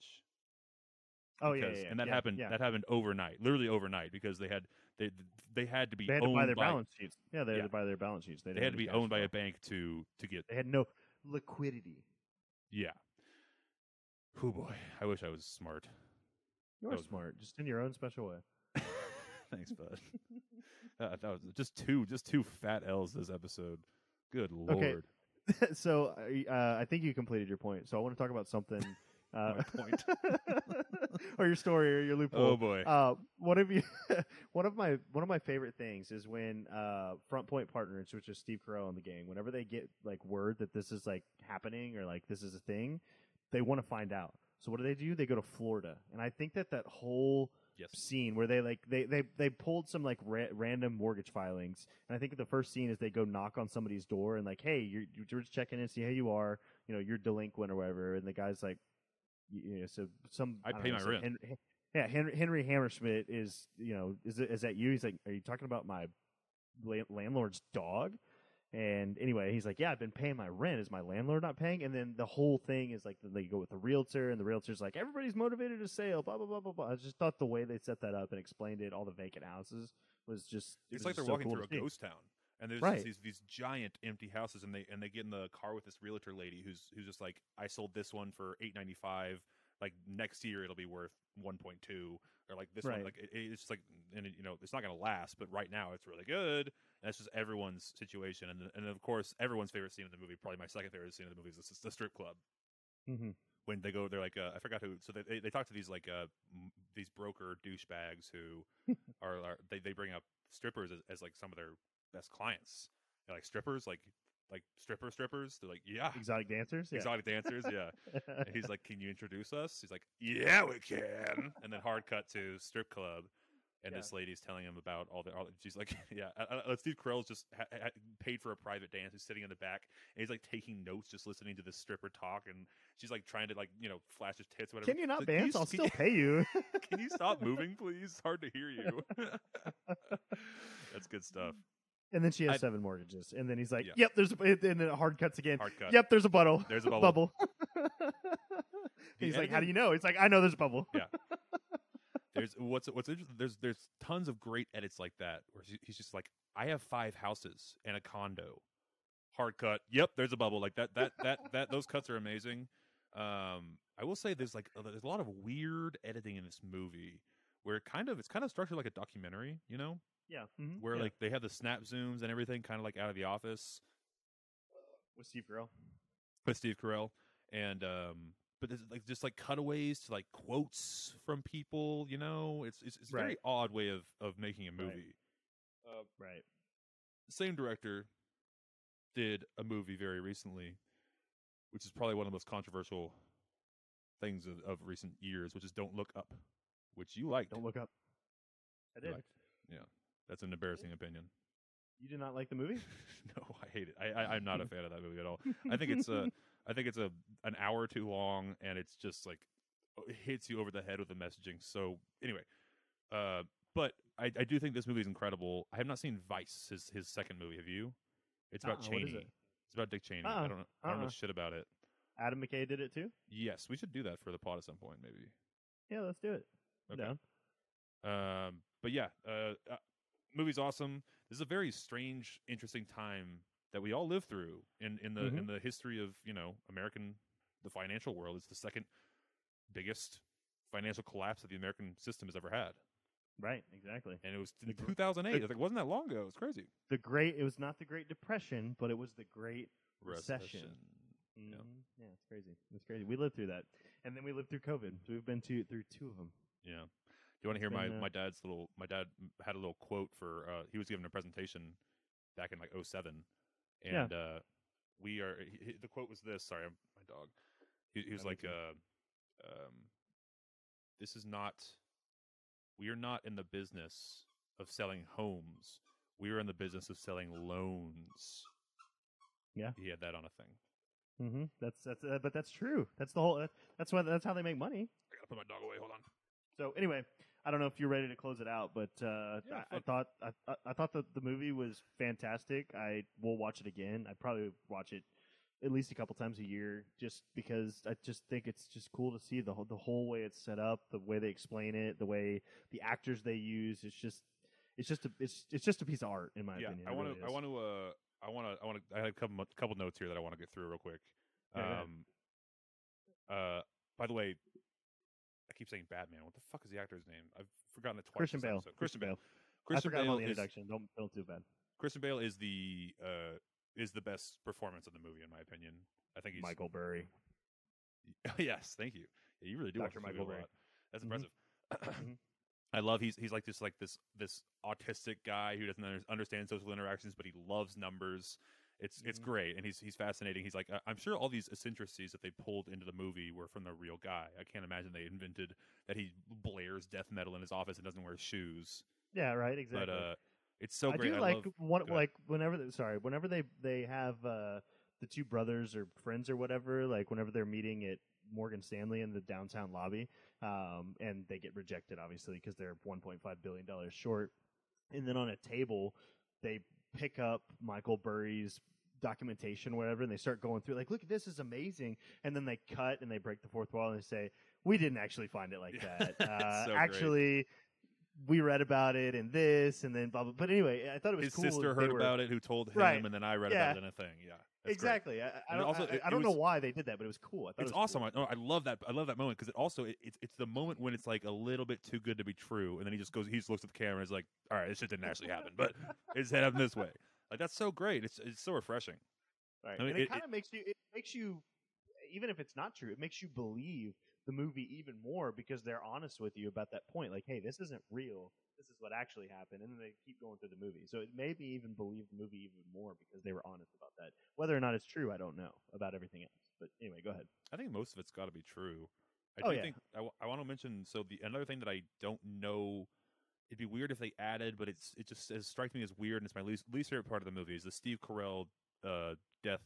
Oh yeah. And that happened. Yeah. That happened overnight, literally overnight, because they had to be. They had owned to buy their balance sheets. Yeah, they had to buy their balance sheets. They had to be owned by a bank to get. They had no liquidity. Yeah. Oh boy, I wish I was smart. You're smart, just in your own special way. Thanks, bud. That was just two fat L's this episode. Good lord. Okay. So I think you completed your point. So I want to talk about something. My point. Or your story or your loophole. Oh boy. One of my favorite things is when Front Point Partners, which is Steve Carell and the gang, whenever they get like word that this is like happening or like this is a thing, they want to find out. So what do? They go to Florida. And I think that whole scene where they like they pulled some like random mortgage filings, and I think the first scene is they go knock on somebody's door and like, hey, you're just checking in to see how you are, you know, you're delinquent or whatever, and the guy's like, you know, so I pay my rent. Henry Hammerschmidt is, you know, is that you? He's like, are you talking about my landlord's dog? And anyway, he's like, yeah, I've been paying my rent. Is my landlord not paying? And then the whole thing is like they go with the realtor, and the realtor's like, everybody's motivated to sell, blah blah blah blah blah. I just thought the way they set that up and explained it, all the vacant houses, was just it's like they're walking through a ghost town, and there's just these giant empty houses, and they get in the car with this realtor lady who's just like, I sold this one for $895. Like next year it'll be worth 1.2, or like this one, like it's just like, and you know it's not gonna last, but right now it's really good. That's just everyone's situation, and of course everyone's favorite scene in the movie, probably my second favorite scene in the movie, is the strip club. Mm-hmm. When they go, they're like, I forgot who. So they talk to these like these broker douchebags who are they bring up strippers as like some of their best clients. They're like strippers, like strippers. They're like, yeah, exotic dancers. Yeah. And he's like, can you introduce us? He's like, yeah, we can. And then hard cut to strip club. And this lady's telling him about all the she's like, yeah, Steve Carell's just paid for a private dance. He's sitting in the back, and he's like taking notes, just listening to this stripper talk. And she's like trying to like, you know, flash his tits, whatever. Can you not dance? I'll still pay you. Can you stop moving, please? It's hard to hear you. That's good stuff. And then she has seven mortgages, and then he's like, "Yep, there's," and then it hard cuts again. Hard cut. Yep, there's a bubble. He's like, "How do you know?" He's like, "I know there's a bubble." Yeah. There's tons of great edits like that where he's just like, I have 5 houses and a condo. Hard cut. Yep, there's a bubble. Like that those cuts are amazing. I will say there's a lot of weird editing in this movie where it's kind of structured like a documentary, you know? Yeah. Mm-hmm. Where like they have the snap zooms and everything, kind of like Out of the Office. With Steve Carell. And but there's like just like cutaways to like quotes from people, you know? It's a very odd way of making a movie. Right. Same director did a movie very recently, which is probably one of the most controversial things of recent years, which is Don't Look Up, which you liked. Don't Look Up. I did. Yeah. That's an embarrassing opinion. You did not like the movie? No, I hate it. I'm not a fan of that movie at all. I think it's an hour too long, and it's just like it hits you over the head with the messaging. So anyway, but I do think this movie is incredible. I have not seen Vice, his second movie. Have you? It's about Cheney. It's about Dick Cheney. I don't know shit about it. Adam McKay did it too? Yes, we should do that for the pod at some point, maybe. Yeah, let's do it. Okay. No. But yeah, movie's awesome. This is a very strange, interesting time that we all live through in the history of, you know, American, the financial world. It's the second biggest financial collapse that the American system has ever had. Right, exactly. And it was in 2008. It wasn't that long ago. It was crazy. It was not the Great Depression, but it was the Great Recession. Mm-hmm. Yeah, it's crazy. It's crazy. We lived through that. And then we lived through COVID. So we've been through 2 of them. Yeah. Do you want to hear my dad had a little quote for, he was giving a presentation back in like 2007. And the quote was this. Sorry, my dog. He was like, we are not in the business of selling homes. We are in the business of selling loans. Yeah, he had that on a thing. Mm-hmm. That's but that's true. That's the whole. That's how they make money. I gotta put my dog away. Hold on. So anyway, I don't know if you're ready to close it out, but I thought that the movie was fantastic. I will watch it again. I probably watch it at least a couple times a year, just because I just think it's just cool to see the whole way it's set up, the way they explain it, the way the actors they use. It's just a piece of art, in my opinion. I had a couple notes here that I want to get through real quick. By the way, I keep saying Batman. What the fuck is the actor's name? I've forgotten it twice. Christian Bale. I forgot about the introduction. Don't do bad. Christian Bale is the best performance of the movie, in my opinion. I think he's Michael Burry. Yes, thank you. Yeah, you really do. Dr. Michael Burry. That's impressive. Mm-hmm. I love he's like this autistic guy who doesn't understand social interactions, but he loves numbers. It's great, and he's fascinating. He's like, I'm sure all these eccentricities that they pulled into the movie were from the real guy. I can't imagine they invented that he blares death metal in his office and doesn't wear shoes. Yeah, right. Exactly. But, it's so great. Whenever they have the 2 brothers or friends or whatever, like whenever they're meeting at Morgan Stanley in the downtown lobby, and they get rejected obviously because they're $1.5 billion short, and then on a table they pick up Michael Burry's documentation, whatever, and they start going through like, look, this is amazing, and then they cut and they break the 4th wall and they say, we didn't actually find it like that. So actually. Great. We read about it and this and then blah blah. But anyway, I thought it was cool. His sister heard about it, who told him, and then I read about it in a thing. Yeah, exactly. I don't know why they did that, but it was cool. I thought it's awesome. Cool. I love that. I love that moment because it's the moment when it's like a little bit too good to be true, and then he just goes, he just looks at the camera, and is like, all right, this shit didn't actually happen, but it's happened this way. Like that's so great. It's so refreshing. Right. I mean, and it kind of makes you. It makes you, even if it's not true, it makes you believe the movie even more because they're honest with you about that point. Like, hey, this isn't real. This is what actually happened. And then they keep going through the movie. So it made me even believe the movie even more because they were honest about that. Whether or not it's true, I don't know about everything else. But anyway, go ahead. I think most of it's got to be true. I want to mention, so another thing that I don't know, it'd be weird if they added, but it just strikes me as weird, and it's my least favorite part of the movie is the Steve Carell death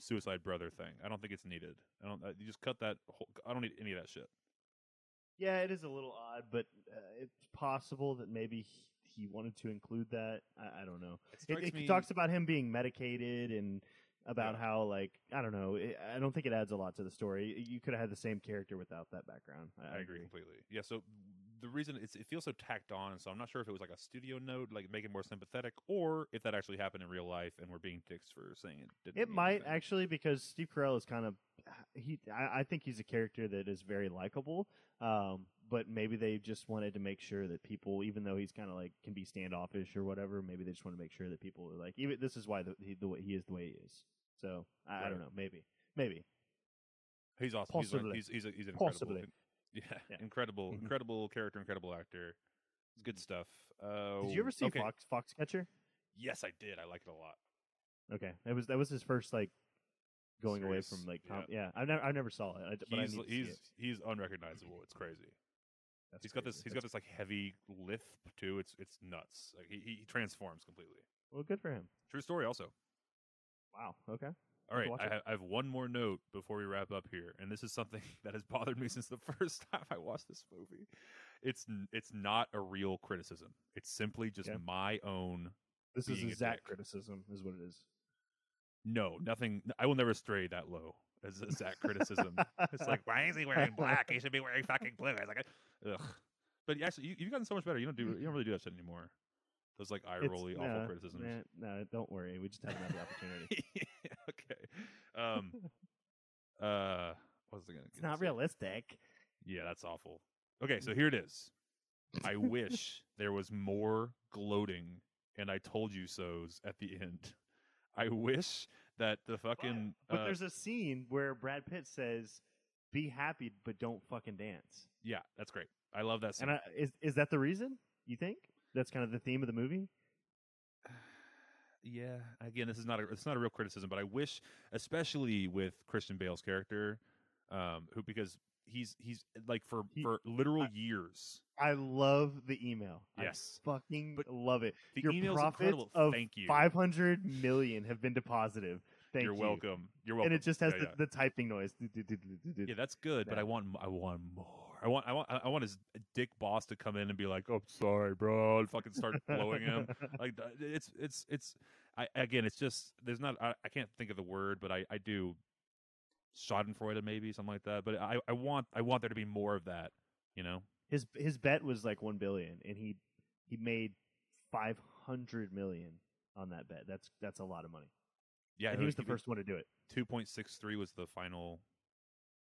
suicide brother thing. I don't think it's needed. You just cut that whole, I don't need any of that shit. Yeah, it is a little odd, but it's possible that maybe he wanted to include that. I don't know. It talks about him being medicated and about how, like, I don't know. I don't think it adds a lot to the story. You could have had the same character without that background. I agree completely. Yeah, so the reason it's, it feels so tacked on, so I'm not sure if it was like a studio note, like make it more sympathetic, or if that actually happened in real life and we're being dicks for saying it didn't. It might anything. Actually, because Steve Carell is kind of I think he's a character that is very likable, but maybe they just wanted to make sure that people, even though he's kind of like can be standoffish or whatever, maybe they just want to make sure that people are like, even this is why he is the way he is. So I don't know, maybe. He's awesome. Possibly. He's an incredible. Yeah, incredible character, incredible actor. It's good stuff. Did you ever see Foxcatcher? Yes, I did. I liked it a lot. Okay, that was his first like going serious? Away from like I never saw it. He's unrecognizable. It's crazy. He's got this like heavy lisp too. It's nuts. Like he transforms completely. Well, good for him. True story. Also. Wow. Okay. All right, I have one more note before we wrap up here, and this is something that has bothered me since the first time I watched this movie. It's not a real criticism. It's simply just my own. This is exact criticism, is what it is. No, nothing. I will never stray that low as exact criticism. It's like, why is he wearing black? He should be wearing fucking blue. It's like, ugh. But actually, you've gotten so much better. You don't really do that shit anymore. Those like eye-rolly awful criticisms. Man, no, don't worry. We just haven't had the opportunity. Okay. What was I gonna? It's not realistic. Yeah, that's awful. Okay, so here it is. I wish there was more gloating and I told you so's at the end. I wish that the fucking. But there's a scene where Brad Pitt says, "Be happy, but don't fucking dance." Yeah, that's great. I love that scene. And is that the reason you think? That's kind of the theme of the movie. Yeah. Again, this is it's not a real criticism, but I wish, especially with Christian Bale's character, who because he's like for literal years. I love the email. Yes, I fucking love it. The Your profits of Thank you. 500 million have been deposited. Thank You're you. Welcome. You're welcome. And it just has the typing noise. Yeah, that's good, but I want more. I want his dick boss to come in and be like, "Oh, sorry, bro," and fucking start blowing him. Like it's. It's just there's not. I can't think of the word, but I do. Schadenfreude, maybe something like that. But I want there to be more of that. You know, his bet was like $1 billion, and he made $500 million on that bet. That's a lot of money. Yeah, and he was the first one to do it. 2.63 was the final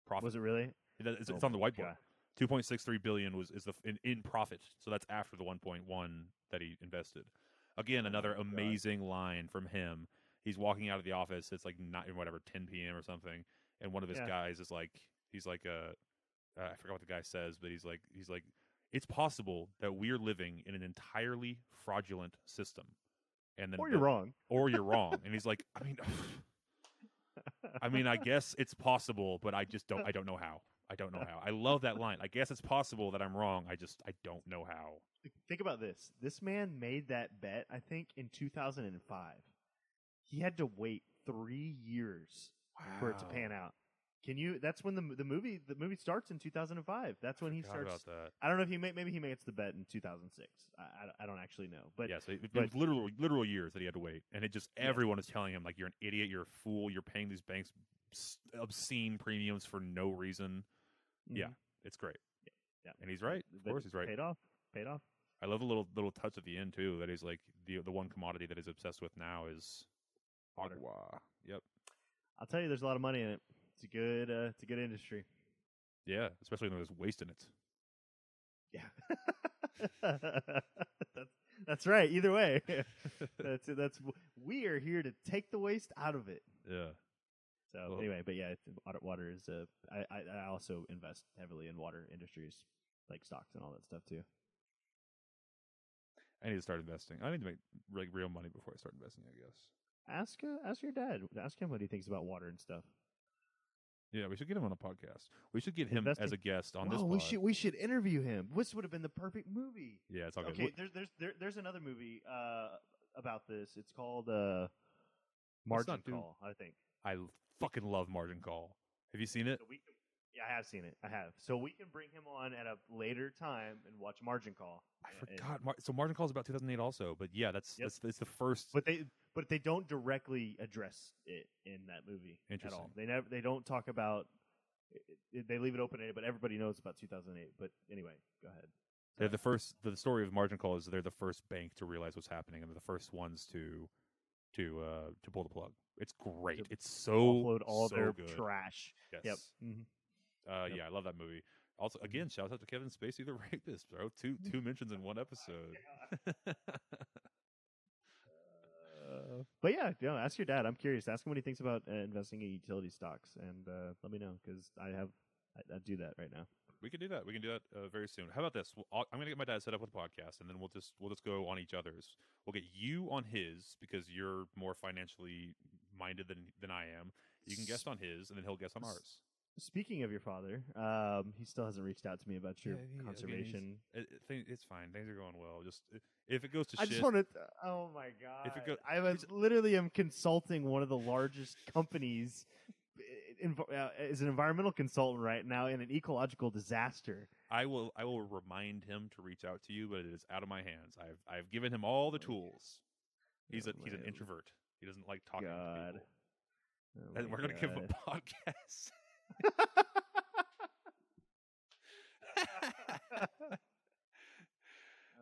profit. Was it really? It's on the whiteboard. Yeah. 2.63 billion was the in profit. So that's after the 1.1 that he invested. Again, another amazing line from him. He's walking out of the office. It's like 10 p.m. or something. And one of his guys is like, he's like, I forgot what the guy says, but he's like, it's possible that we're living in an entirely fraudulent system. And then or you're wrong. And he's like, I mean, I guess it's possible, but I don't know how. I love that line. I guess it's possible that I'm wrong. I don't know how. Think about this. This man made that bet, I think, in 2005. He had to wait 3 years for it to pan out. That's when the movie starts in 2005. That's when he starts. I don't know if maybe he makes the bet in 2006. I don't actually know. But yeah, so it was literal years that he had to wait, and it just everyone is telling him like you're an idiot, you're a fool, you're paying these banks obscene premiums for no reason. Mm-hmm. Yeah, it's great. Yeah. Yeah, and he's right. Of course, he's right. Paid off. I love a little touch at the end too. That is like the one commodity that he's obsessed with now is agua. Yep. I'll tell you, there's a lot of money in it. It's a good industry. Yeah, especially when there's waste in it. Yeah, that's right. Either way, that's we are here to take the waste out of it. Yeah. So anyway, but yeah, water is. I also invest heavily in water industries, like stocks and all that stuff too. I need to start investing. I need to make like real money before I start investing. I guess. Ask your dad. Ask him what he thinks about water and stuff. Yeah, we should get him on a podcast. We should get him as a guest on this podcast. We should interview him. This would have been the perfect movie. Yeah, it's all good. Okay, there's another movie about this. It's called Margin Call, I think. I fucking love Margin Call. Have you seen it? Yeah, I have seen it. I have. So we can bring him on at a later time and watch Margin Call. I forgot. So Margin Call is about 2008 also, but yeah, that's the first. But they don't directly address it in that movie at all. They don't talk about. They leave it open ended, but everybody knows about 2008. But anyway, go ahead. They're the first. The story of Margin Call is they're the first bank to realize what's happening, and they're the first ones to pull the plug. It's great. It's so offload all so their good. Trash. Yes. Yep. Mm-hmm. Yep. Yeah, I love that movie. Also, again, shout out to Kevin Spacey, the rapist, bro. Two mentions in one episode. But yeah, you know, ask your dad. I'm curious. Ask him what he thinks about investing in utility stocks, and let me know, because I do that right now. We can do that. We can do that very soon. How about this? I'm going to get my dad set up with a podcast, and then we'll just go on each other's. We'll get you on his, because you're more financially minded than I am. You can guest on his, and then he'll guest on ours. Speaking of your father, he still hasn't reached out to me about your conservation. Okay, it's fine. Things are going well. Just if it goes to shit. I just want to. Oh my god! If it goes, I literally am consulting one of the largest companies. Is an environmental consultant right now in an ecological disaster. I will remind him to reach out to you, but it is out of my hands. I've given him all the tools. He's an introvert. He doesn't like talking to people. Oh, and we're going to give him a podcast.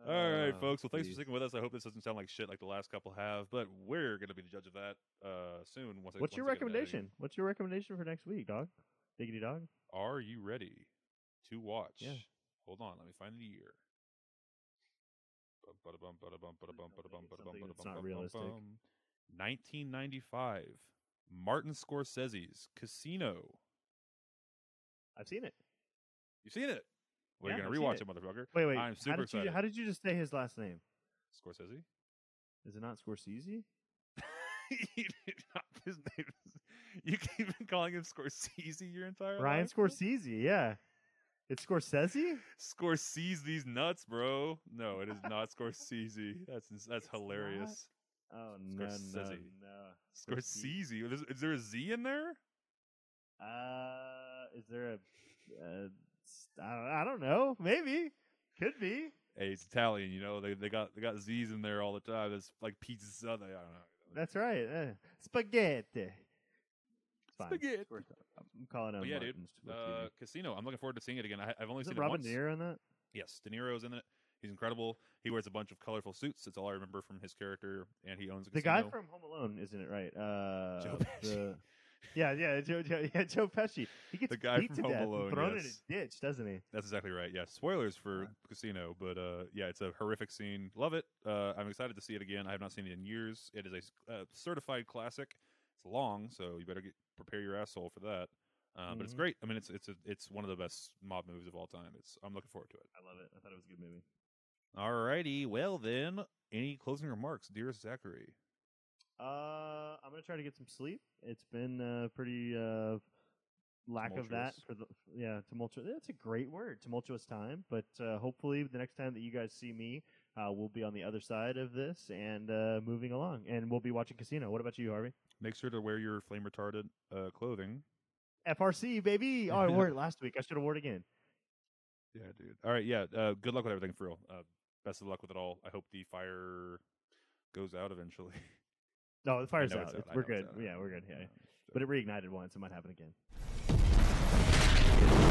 All right, folks. Well, thanks for sticking with us. I hope this doesn't sound like shit like the last couple have, but we're going to be the judge of that soon. What's your recommendation? What's your recommendation for next week, dog? Diggity dog? Are you ready to watch? Yeah. Hold on. Let me find the year. It's not realistic. 1995. Martin Scorsese's Casino. I've seen it. You've seen it? We're going to rewatch it, motherfucker. Wait. I'm super excited. How did you just say his last name? Scorsese? Is it not Scorsese? His name is, you keep calling him Scorsese your entire life? Ryan Scorsese, yeah. It's Scorsese? Scorsese these nuts, bro. No, it is not Scorsese. That's hilarious. Not? Oh, Scorsese. No. Scorsese. Is there a Z in there? Is there a I don't know. Maybe. Could be. Hey, it's Italian, you know. They got Z's in there all the time. It's like pizza. I don't know. That's right. Spaghetti. Spaghetti. I'm calling out. Yeah, dude. Casino. I'm looking forward to seeing it again. I've only seen it once. Is Robin De Niro in that? Yes, De Niro's in it. He's incredible. He wears a bunch of colorful suits. That's all I remember from his character. And he owns a casino. The guy from Home Alone, isn't it? Right. Joe Pesci. Joe Pesci. He gets the guy beat from Home Alone, thrown in a ditch, doesn't he? That's exactly right. Yeah, spoilers for Casino, but it's a horrific scene. Love it. I'm excited to see it again. I have not seen it in years. It is a certified classic. It's long, so you better prepare your asshole for that. But it's great. I mean, it's one of the best mob movies of all time. I'm looking forward to it. I love it. I thought it was a good movie. All righty. Well then, any closing remarks, dearest Zachary? I'm gonna try to get some sleep. It's been pretty lack of that for the tumultuous. That's a great word, tumultuous time. But hopefully, the next time that you guys see me, we'll be on the other side of this and moving along. And we'll be watching Casino. What about you, Harvey? Make sure to wear your flame retardant clothing. FRC baby. Oh, I wore it last week. I should have worn it again. Yeah, dude. All right. Yeah. Good luck with everything, for real. Best of luck with it all. I hope the fire goes out eventually. No, the fire's out. We're good. Yeah, we're good. Yeah, but it reignited once. It might happen again.